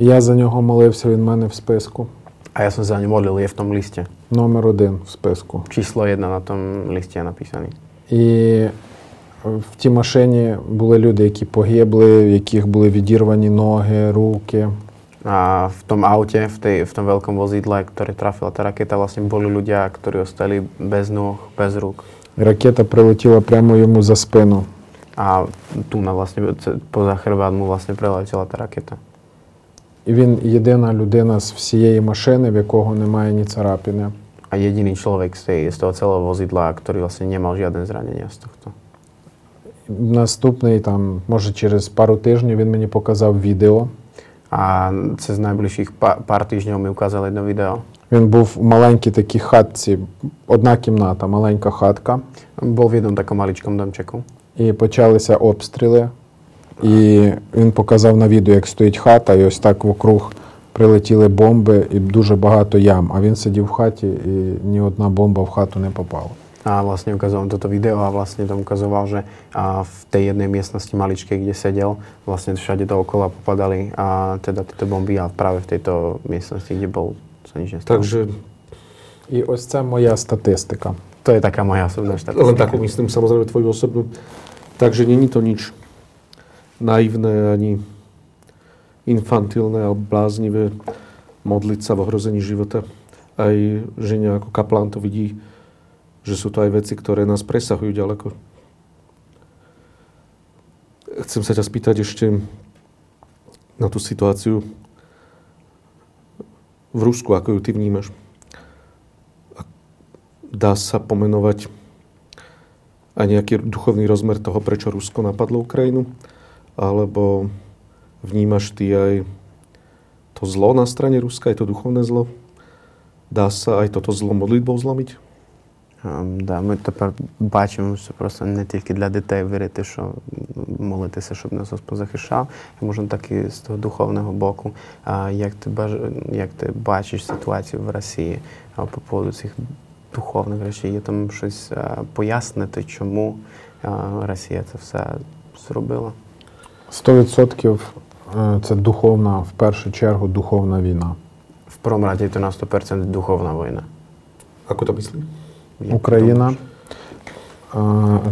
Ja za neho moлився, він мене в списку. A ja som za ňu modlil, je v tom liste. Номер один в списку. Число jedna на том листі написаний. І в тій машині були люди, які погибли, в яких були відірвані ноги, руки. A v tom aute, v, tej, v tom veľkom vozidle, ktoré trafila tá raketa, vlastne boli ľudia, ktorí ostali bez nôh, bez rúk. Raketa preletela priamo jemu za spinu. A tu na vlastne poza chrbát mu vlastne preletela tá raketa. І він єдина людина з всієї машини, в якого немає ні царапини. A jediný človek z, tej, z toho celého vozidla, ktorý vlastne nemal žiadne zranenia z tohto. Наступний, там, може, через пару тижнів він мені показав відео. А це з найближчих пар тижнів ми вказали одне відео. Він був в маленькій такій хатці, одна кімната, маленька хатка. Був в одному такому маличкому домчику. І почалися обстріли. І він показав на відео, як стоїть хата, і ось так вокруг прилетіли бомби і дуже багато ям. А він сидів в хаті, і ні одна бомба в хату не попала. A vlastne ukazoval toto video a vlastne tam ukazoval, že v tej jednej miestnosti maličkej, kde sedel, vlastne všade dookola popadali a teda tieto bomby a práve v tejto miestnosti, kde bol, sa nič nestalo. Takže i ось це моя statistika. To je taká moja osobná statistika. Len takú myslím, samozrejme tvoju osobnú. Takže není to nič naivné ani infantilné alebo bláznivé modliť sa v ohrození života. Aj Ženia ako kaplán to vidí, že sú to aj veci, ktoré nás presahujú ďaleko. Chcem sa ťa spýtať ešte na tú situáciu v Rusku, ako ju ty vnímaš. Dá sa pomenovať aj nejaký duchovný rozmer toho, prečo Rusko napadlo Ukrajinu? Alebo vnímaš ty aj to zlo na strane Ruska, aj to duchovné zlo? Dá sa aj toto zlo modlitbou zlomiť? Да, ми тепер бачимо, що просто не тільки для дітей вірити, що молитися, щоб нас Господь захищав, і можна так і з того духовного боку. Як ти, баж... як ти бачиш ситуацію в Росії по поводу цих духовних речей, є там щось пояснити, чому Росія це все зробила? сто відсотків це духовна, в першу чергу, духовна війна. В прvom rade to na sto percent духовна війна. Ako to myslíš? Україна.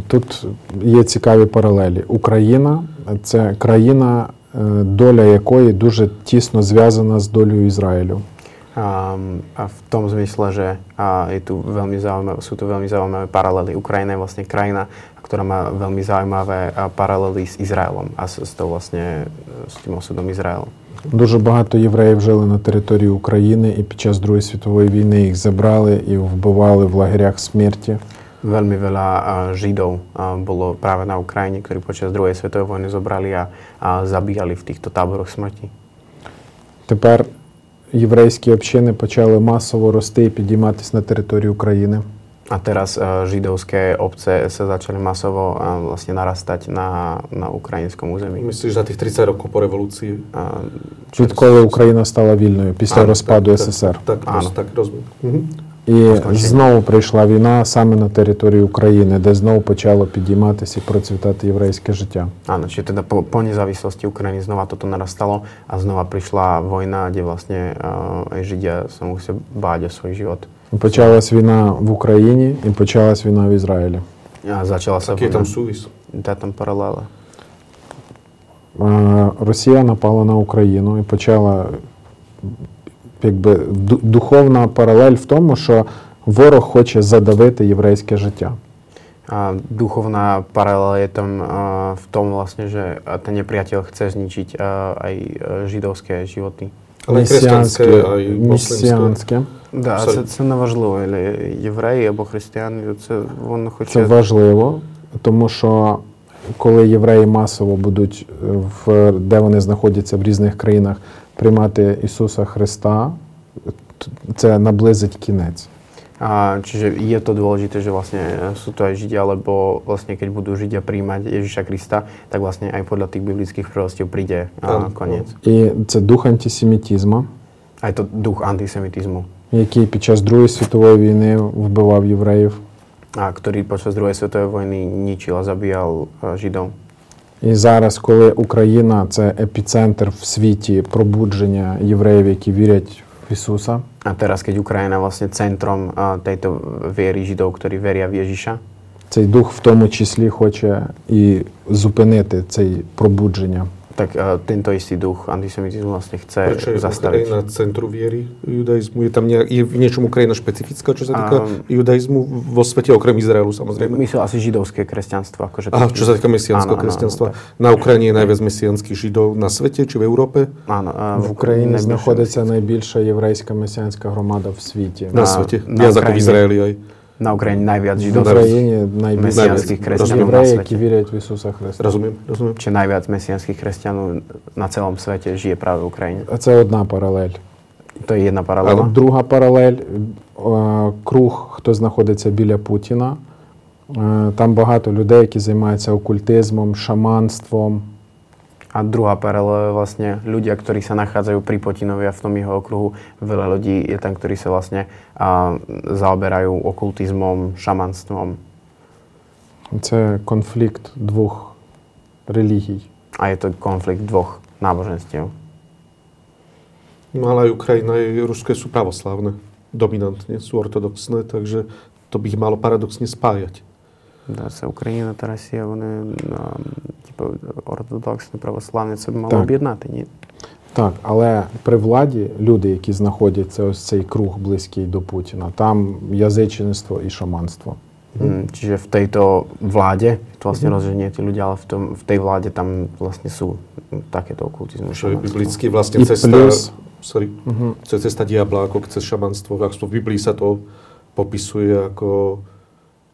Тут є цікаві паралелі. Україна – це країна, доля якої дуже тісно зв'язана з долею Ізраїлю. А, а в тому зміслі, що є тут вельми зaujímavé, sú tu veľmi zaujímavé paralely. Ukrajina je vlastne krajina, ktorá má veľmi zaujímavé paralely s Izraelom a s, s, to vlastne, s tým osudom Izraela. Дуже багато євреїв жили на території України, і під час Другої світової війни їх забрали і вбивали в лагерях смерті. Вельми veľa Židov bolo práve na Ukrajine, ktorí počas Druhej svetovej vojny zobrali a zabíjali v týchto táboroch smrti. Тепер єврейські общини почали масово рости і підійматись на територію України. A teraz židovské obce sa začali masovo vlastne narastať na, na ukrajinskom území. Myslíš na tých tridsať rokov po revolúcii? Відколи Україна стала вільною після розпаду ес es er. Так, так, розумію. І знову прийшла війна саме на території України, де знову почало підійматися і процвітати єврейське життя. Áno, čiže teda po, po nezávislosti Ukrajiny znova toto narastalo a znova prišla vojna, kde vlastne aj Židia sa musia báť o svoj život. Почалась війна в Україні і почалась війна в Ізраїлі. А зачалася війна. Які там сувіс? Де там паралели? Росія напала на Україну і почала якби духовна паралель в тому, що ворог хоче задавити єврейське життя. A duchovná paralela je tam v tom vlastne, že ten nepriateľ chce zničiť aj židovské životy. Але християнське, місіянське. Да, це, це не важливо, євреї або християни, це воно хоче... Це важливо, тому що коли євреї масово будуть, в, де вони знаходяться в різних країнах, приймати Ісуса Христа, це наблизить кінець. A, čiže je to dôležité, že vlastne sú to aj Židia, lebo vlastne keď budú Židia prijímať Ježiša Krista, tak vlastne aj podľa tých biblických proroctiev príde a, koniec. I to duch antisemitizmu. Aj to duch antisemitizmu. Який під час Другої світової війни вбивав євреїв. А, який під час Другої світової війни нічив а забивав жидів. І зараз, коли Україна – це епіцентр в світі пробудження євреїв, які вірять в Ісуса. A teraz, keď Ukrajina je vlastne centrom tejto viery Židov, ktorí veria v Ježiša. Цей дух в тому числі хоче і зупинити це пробудження tak uh, tento istý duch antisemitizmu vlastne chce Prečo zastaviť. Prečo je Ukrajina centru viery judaizmu? Je tam nie, je v niečom Ukrajina špecifická, čo sa týka um, judaizmu vo svete, okrem Izraelu samozrejme? Myslím asi židovské kresťanstvo. Akože Aha, čo sa týka mesiánsko kresťanstva. Na Ukrajine je najviac mesiánskych židov na svete, či v Európe? Áno. Uh, v Ukrajine знаходиться najbližšia jevrajská mesiánska hromada v svete. Na, na svete. Viac ako v Izraeli aj. Na Ukrajine najviac židov. Na Ukrajine najviac mesiánskych kresťanov na svete. Jevrejky veria v Jezusa Krista. Rozumiem, rozumiem. Čiže najviac mesiánskych kresťanov na celom svete žije práve v Ukrajine. A to je jedna паралель. To je jedna paralela. A druhá паралель, круг, хто знаходиться біля Путіна. Там багато людей, які займаються окультизмом, шаманством. A druhá paralela je vlastne ľudia, ktorí sa nachádzajú pri Putinovi a v tom jeho okruhu. Veľa ľudí je tam, ktorí sa vlastne a, zaoberajú okultizmom, šamanstvom. To je konflikt dvoch religií. A je to konflikt dvoch náboženstiev. No ale aj Ukrajina a Rusko sú pravoslávne, dominantne, sú ortodoxné, takže to by ich malo paradoxne spájať. Да, це Україна та Росія, вони типу ортодоксні православні, це б мало так. Об'єднати, ні? Так, але при владі люди, які знаходяться ось цей круг близький до Путіна, там язичництво і шаманство. Mm, čiže v tejto vláde, to vlastne rozhodne tí ľudia, ale v, tom, v tej vláde tam vlastne sú takéto okultizmy. Čo je biblicky vlastne cesta, plus, sorry, uh-huh. cesta diabla, ako cez šamanstvo. V Biblii sa to popisuje ako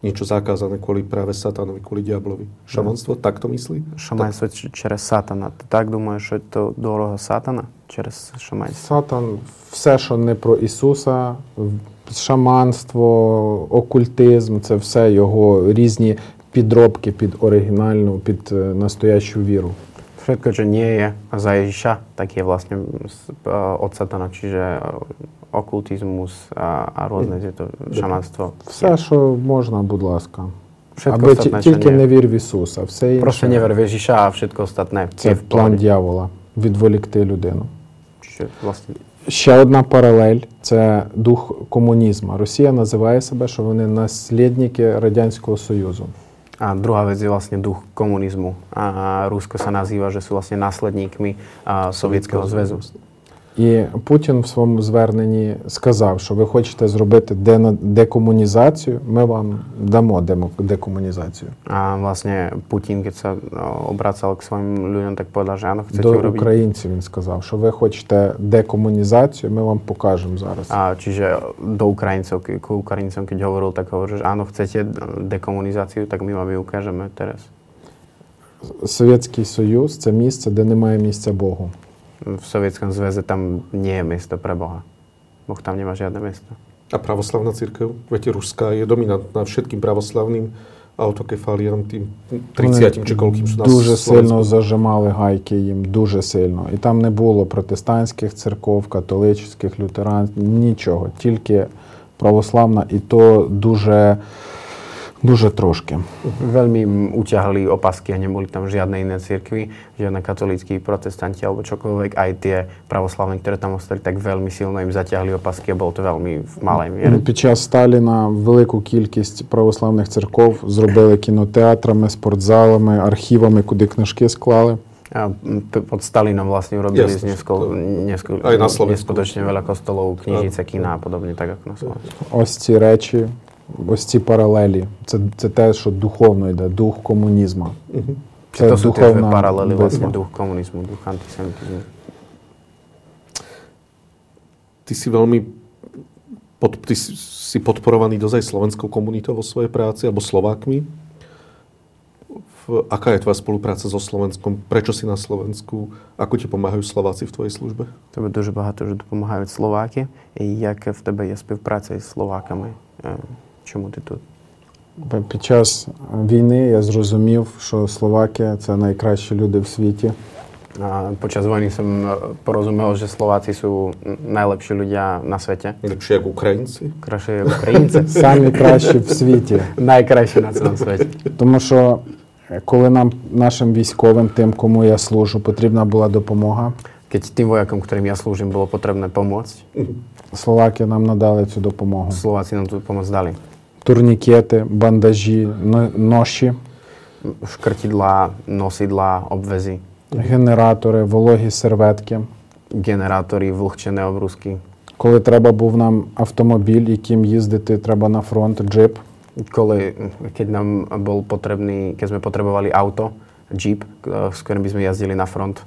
niečo zakázané kvôli práve satanovi, kvôli diablovi. Šamanstvo, tak to myslí? Šamanstvo tak. Через сатана. Ти так думаєш, що це дорога сатана? Через шаманство? Сатан, все, що не про Ісуса, шаманство, окультизм, це все його різні підробки під оригінальну, під настоящу віру. Všetko, čo nie je za Ježiša, tak je vlastne od satana, čiže okultizmus a, a rôzne tieto šamanstvo. Vse, čo možno, buď láska. Všetko ostatné, čo nie. Tільки не вір в Ісуса. Proste never v Ježiša a všetko ostatné. Це plán diavola, відволікти людину. Čiže vlastne... Ще одна паралель – це дух комунізму. Росія називає себе, що вони наслідники Радянського Союзу. A druhá vec je vlastne duch komunizmu. A Rusko sa nazýva, že sú vlastne následníkmi Sovietského zväzu. І Путін в своєму зверненні сказав, що ви хочете зробити декомунізацію, ми вам дамо декомунізацію. А власне Путін, коли це обрацав к своїм людям, так подав, що ано хочете робити. До українців він сказав, що ви хочете декомунізацію, ми вам покажемо зараз. А чиже до українців, к українцям, коли говорив, так говориш, ано хочете декомунізацію, так ми вам її покажемо зараз. Совєтський Союз – це місце, де немає місця Богу. V Sovietskom zväze tam nie je miesto pre Boha. Boh tam nemá žiadne miesto. A pravoslavná cirkev? Viete, Ruská je dominantná všetkým pravoslavným autokefáliám, tým tridsiatim, či koľkým sú na Slovensku. Дуже сильно зажимали гайки їм, дуже сильно. І там не було протестантських церков, католицьких, лютеран, нічого. Тільки православна, і то дуже... Дуже трошки. Veľmi im utiahli opasky a neboli tam žiadne iné cirkvi, žiadne katolícky, protestanti alebo čokoľvek. Aj tie pravoslavné, ktoré tam ostali, tak veľmi silno im zatiahli opasky a bolo to veľmi v malej miere. Під час Сталіна велику кількість православних церков зробили кінотеатрами, спортзалами, архівами, куди книжки склали. A pod Stalinom vlastne urobili z neskôr, neskôr, neskutočne veľa kostolov, knižnice, kina a podobne, tak ako na Slovensku. Ось ці речі. Ось ці паралелі. Це, це те, що духовно йде, дух комунізму. Mm-hmm. Це то духовна паралелі, власне, дух комунізму, дух антисемітизму. Ty si veľmi pod, ty si podporovaný dozaj slovenskou komunitou vo svojej práci, alebo Slovákmi. V, aká je tvoja spolupráca so Slovenskom? Prečo si na Slovensku? Ako ti pomáhajú Slováci v tvojej službe? Tebe дуже багато, že допомагають Словаки. І як в тебе є співпраця із Словаками? Чому ти тут? Під час війни я зрозумів, що Словаки – це найкращі люди в світі. Під час війни я порозумів, що Словаки – найлепші люди на світі. Лепші, як українці? Краще, як українці. Самі кращі в світі. Найкращі на цьому світі. Тому що коли нам, нашим військовим, тим, кому я служу, потрібна була допомога. Keď tým vojakom, ktorým ja slúžim, bolo potrebné pomôcť. Slováci nám nadali tú dopomohu. Slováci nám tú pomoc dali. Turnikety, bandaži, noši. Škrtidlá, nosidlá, obvezy. Генератори, вологі серветки. Генератори, влухчені обрузки. Коли треба був нам автомобіль, яким їздити треба на фронт, джип. Коли, keď nám bol potrebný, keď sme potrebovali auto, jeep, s ktorým by sme jazdili na front.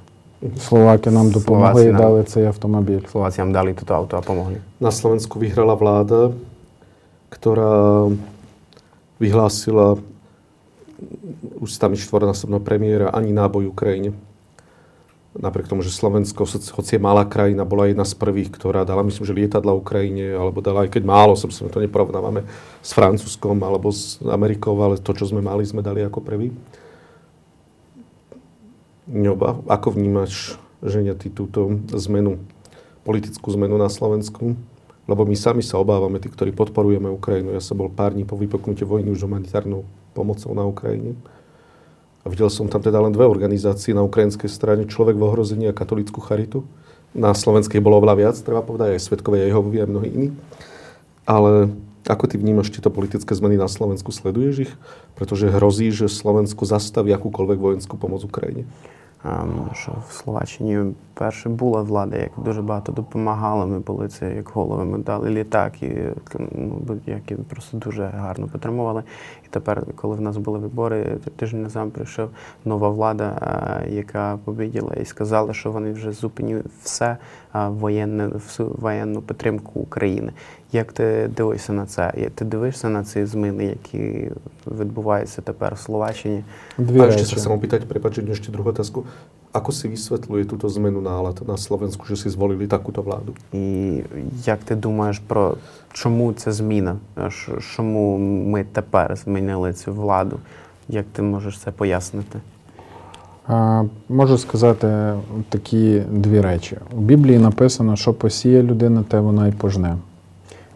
Slováci nám dopomohli a dali cej automobil. Slováci nám dali toto auto a pomohli. Na Slovensku vyhrala vláda, ktorá vyhlásila ústami štvornásobného premiéra ani náboj Ukrajine. Napriek tomu, že Slovensko, hoci je malá krajina, bola jedna z prvých, ktorá dala, myslím, že lietadla Ukrajine, alebo dala, aj keď málo, som to neporovnávame s Francúzskom alebo s Amerikou, ale to, čo sme mali, sme dali ako prvý. Neoba, ako vnímaš, Ženia, ty túto zmenu, politickú zmenu na Slovensku? Lebo my sami sa obávame, tí, ktorí podporujeme Ukrajinu. Ja som bol pár dní po vypuknutí vojny už humanitárnou pomocou na Ukrajine. A videl som tam teda len dve organizácie na ukrajinskej strane, Človek v ohrození a Katolícku charitu. Na slovenskej bolo oveľa viac, treba povedať, aj Svedkovia Jehovovi a mnohí iní. Ale ako ty vnímaš tieto politické zmeny na Slovensku? Sleduješ ich? Pretože hrozí, že Slovensko zastaví akúkoľvek vojenskú pomoc Ukrajine. Um, що в Словаччині перше була влада, яка дуже багато допомагала, ми були це як голови, ми дали літак, і, ну, які просто дуже гарно підтримували. І тепер, коли в нас були вибори, тиждень назад прийшов нова влада, а, яка побіділа і сказала, що вони вже зупинили все а, воєнне, всю воєнну підтримку України. Як ти дивишся на це? Як ти дивишся на ці зміни, які відбуваються тепер в Словаччині? А ще ще само питати, припадчу, ще другу тезку. Ako si vysvetľuje túto zmenu nálad na Slovensku, že si zvolili takúto vládu? I jak ty думаєш про чому ця зміна? Чому ми тепер змінили цю владу? Як ти можеш це пояснити? А, можу сказати такі дві речі. У Біблії написано, що посіє людина, те вона і пожне.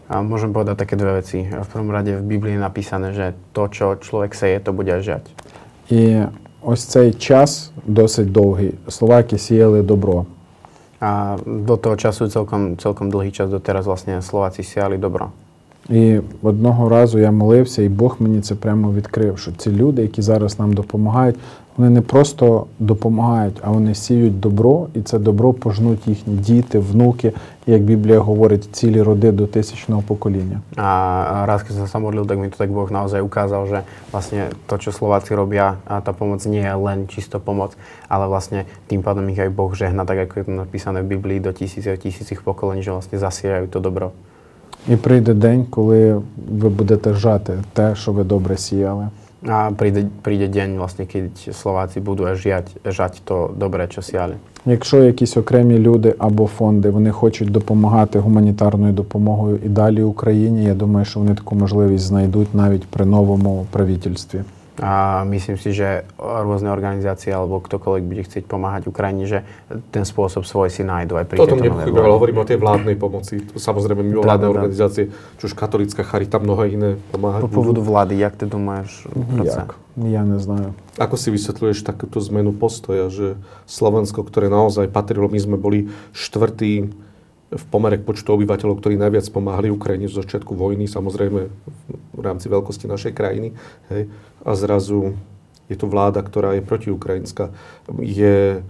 A môžem povedať také dve veci. V prvom rade v Biblii je napísané, že to, čo človek seje, to bude žiať. I ось цей час досить довгий. Словаки сіяли добро. A do toho času celkom, celkom dlhý čas doteraz vlastne Slováci siali dobro. І одного разу я молився, і Бог мені це прямо відкрив, що ці люди, які зараз нам допомагають, вони не просто допомагають, а вони сіють добро, і це добро пожнуть їхні діти, внуки, як Біблія говорить, цілі роди до тисячного покоління. А раз, коли я сам молив, так мені так Бог наozaj ukázal, že vlastne to, čo Slováci robia, a tá pomoc nie je len čisto pomoc, ale vlastne tým pádom ich aj Boh žehná, tak ako je to napísané v Biblii, do tisíc a tisícich pokolení, že vlastne zasiejajú to dobro. І прийде день, коли ви будете жати те, що ви добре сіяли. А прийде прийде день, власне, коли словаці будуть жать, жать то добре, що сіяли. Якщо якісь окремі люди або фонди, вони хочуть допомагати гуманітарною допомогою і далі Україні, я думаю, що вони таку можливість знайдуть навіть при новому правительстві. A myslím si, že rôzne organizácie alebo ktokoľvek bude chcieť pomáhať Ukrajine, že ten spôsob svoj si nájdu aj pri tejto novej vláde. Hovoríme o tej vládnej pomoci, samozrejme mimovládne organizácie, čo už Katolícka charita, mnohé iné pomáhať. Po povodu vlády, jak ty domáš? Jak? Ja neznám. Ako si vysvetľuješ takúto zmenu postoja, že Slovensko, ktoré naozaj patrilo, my sme boli štvrtý v pomere k počtu obyvateľov, ktorí najviac pomáhali Ukrajine zo začiatku vojny, samozrejme v rámci veľkosti našej krajiny, hej. A zrazu je tu vláda, ktorá je protiukrajinská. Je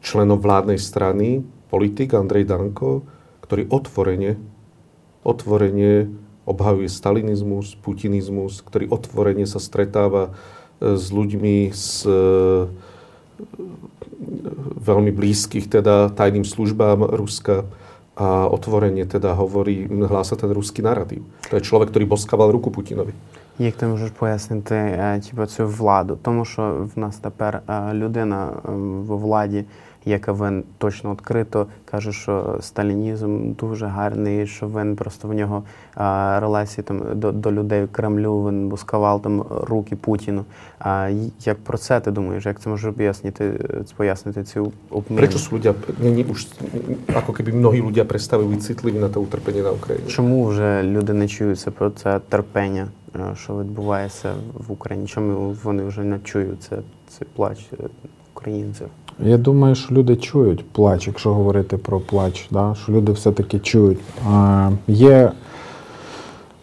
členom vládnej strany politik Andrej Danko, ktorý otvorene, otvorene obhajuje stalinizmus, putinizmus, ktorý otvorene sa stretáva s ľuďmi s veľmi blízkych teda tajným službám Ruska a otvorene teda hovorí, hlása ten ruský narratív. To je človek, ktorý boskával ruku Putinovi. Як ти можеш пояснити типу, цю владу? Тому що в нас тепер людина в владі, яка він точно відкрито каже, що сталінізм дуже гарний, що він просто в нього релації там до, до людей Кремлю, він бускавав там руки Путіну. А як про це ти думаєш? Як це може пояснити, пояснити цю обміну? Причому люди, ні, уж, ako keby mnohí ľudia prestali byť citliví na to utrpenie na Ukrajine. Чому вже люди не чуються про це терпення, що відбувається в Україні? Чому вони вже не чують це, це плач українців? Я думаю, що люди чують плач, якщо говорити про плач, да? Що люди все-таки чують. Е, є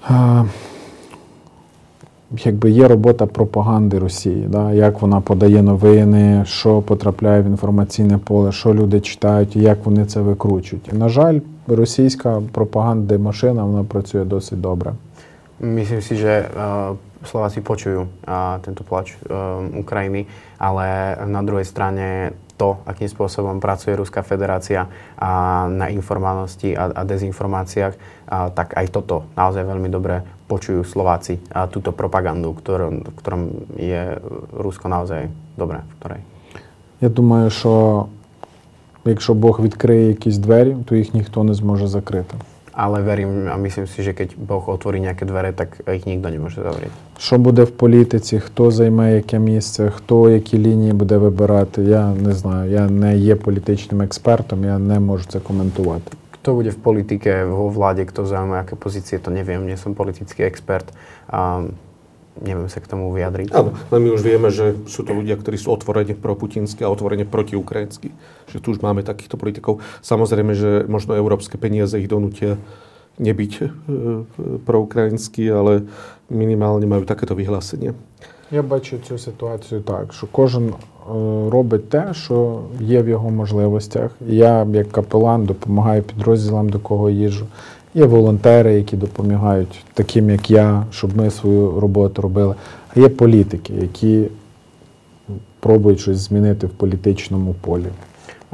е, якби є робота пропаганди Росії, да, як вона подає новини, що потрапляє в інформаційне поле, що люди читають і як вони це викручують. На жаль, російська пропаганда машина, вона працює досить добре. Myslím si, že Slováci počujú tento plač Ukrajiny, ale na druhej strane to, akým spôsobom pracuje Ruská federácia na informovanosti a dezinformáciách, tak aj toto naozaj veľmi dobre počujú Slováci, túto propagandu, v ktorom je Rusko naozaj dobré. V ktorej. Ja думаю, що якщо Бог відкриє якісь двері, то їх ніхто не зможе закрити. Ale verím a myslím si, že keď Boh otvorí nejaké dvere, tak ich nikto nemôže zavrieť. Čo bude v politici, kto zajme jaké miesto, kto jaké línie bude vyberať, ja neznám, ja nie je politickým expertom, ja nemôžu to komentovať. Kto bude v politike, vo vláde, kto zajme aké pozície, to neviem, nie som politický expert. A neviem sa k tomu vyjadriť. Áno, ale my už vieme, že sú to ľudia, ktorí sú otvorene proputinskí a otvorene protiukrajinskí. Že tu už máme takýchto politikov. Samozrejme, že možno európske peniaze ich donútia nebyť e, proukrajinskí, ale minimálne majú takéto vyhlásenie. Ja бачу цю ситуацію так, що кожен робить те, що є в його можливостях. Я, як капелан, допомагаю підрозділам, до кого їжджу. Є волонтери, які допомагають таким, як я, щоб ми свою роботу робили. А є політики, які пробують щось змінити в політичному полі.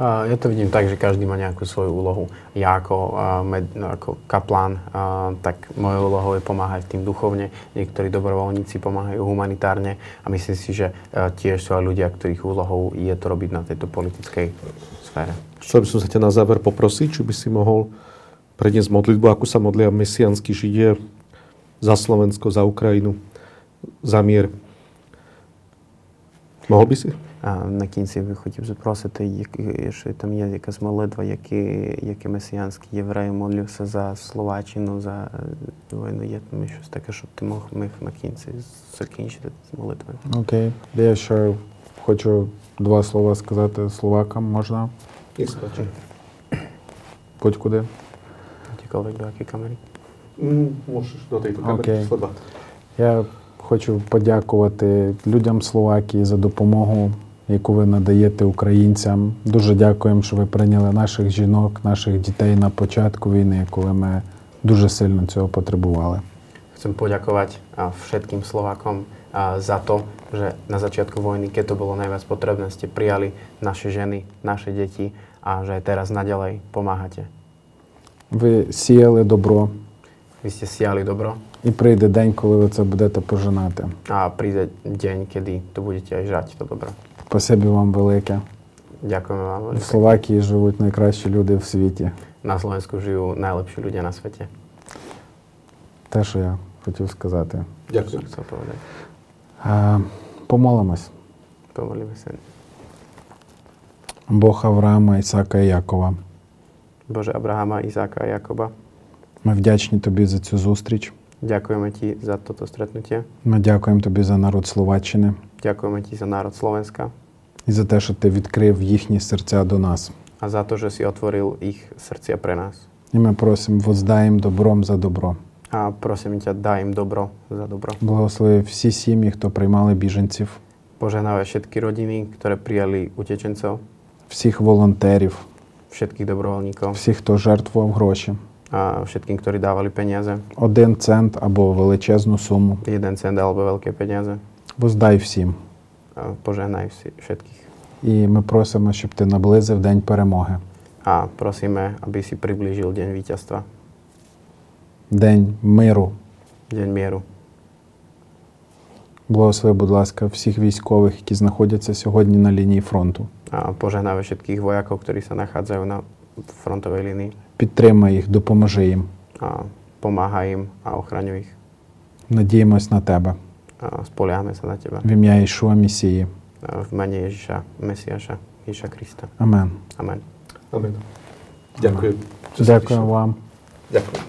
Ja to vidím tak, že každý má nejakú svoju úlohu. Ja ako, med, ako kaplán, tak mojou úlohou je pomáhať tým duchovne. Niektorí dobrovoľníci pomáhajú humanitárne a myslím si, že tiež sú aj ľudia, ktorých úlohou je to robiť na tejto politickej sfére. Chcel by som sa ťa na záver poprosiť, či by si mohol predniesť modlitbu, ako sa modlia mesianskí Židia za Slovensko, za Ukrajinu, za mier. Mohol by si? На кінці ви хотів запросити, що там є якась молитва, які, які месіянські євреї молився за Словаччину, за війну, є там щось таке, щоб ти мог міг на кінці закінчити молитвою. Окей. Okay. Я ще хочу два слова сказати словакам, можна? Ісхочу. Будь куди? Тільки до якої камери? Можеш до тієї камери, слова. Я хочу подякувати людям Словакії за допомогу, яку ви надаєте українцям. Дуже дякуємо, що ви прийняли наших жінок, наших дітей на початку війни, коли ми дуже сильно цього потребували. Chcem poďakovať všetkým Slovákom za to, že na začiatku vojny, keď to bolo najviac potrebné, ste prijali naše ženy, naše deti a že aj teraz naďalej pomáhate. Vy siali dobro. Vy ste siali dobro. І прийде день, коли ви це будете пожинати. А прийде день, коли то будете жати то добре. Спасибі вам велике. Дякуємо вам велике. В Словакії живуть найкращі люди в світі. На Словенську живуть найлепші люди на світі. Те, що я хотів сказати. Дякую. Помолимось. Помолимося. Бог Авраама, Ісака і Якова. Боже Авраама, Ісака і Якова. Ми вдячні тобі за цю зустріч. Ďakujeme ti za toto stretnutie. No, ďakujem tobie za národ Slováčiny. Ďakujeme ti za národ Slovenska. I za to, že ty odkryl jejich srdcia do nás. A za to, že si otvoril ich srdcia pre nás. I my prosím, vozdaj im dobrom za dobro. A prosím ťa, daj im dobro za dobro. Blahoslovi všetci семьи, kto prijímali biežencov. Požehnávaj všetky rodiny, ktoré prijali utečencov. Всіх волонтерів. Všetkých dobrovoľníkov. Всіх, хто жертвував гроші. A všetkým, ktorí dávali peniaze. Один цент або величезну суму. Jeden cent alebo veľké peniaze. Воздай всім. Požehnaj vši- všetkých. І ми просимо, щоб ти наблизив день перемоги. A prosíme, aby si priblížil deň víťazstva. День миру. День миру. Благослови, будь ласка, всіх військових, які знаходяться сьогодні на лінії фронту. A požehnaj všetkých vojakov, ktorí sa nachádzajú na frontovej línii. Підтримай їх, допоможи їм. Помагай їм, а охранюй їх. Надіємось на тебе. Сполягаємося на тебе. В ім'я Ісуса Месії. В ім'я Єжиша Месіяша, Єжиша Христа. Амен. Амен. Амен. Дякую. Дякую вам. Дякую.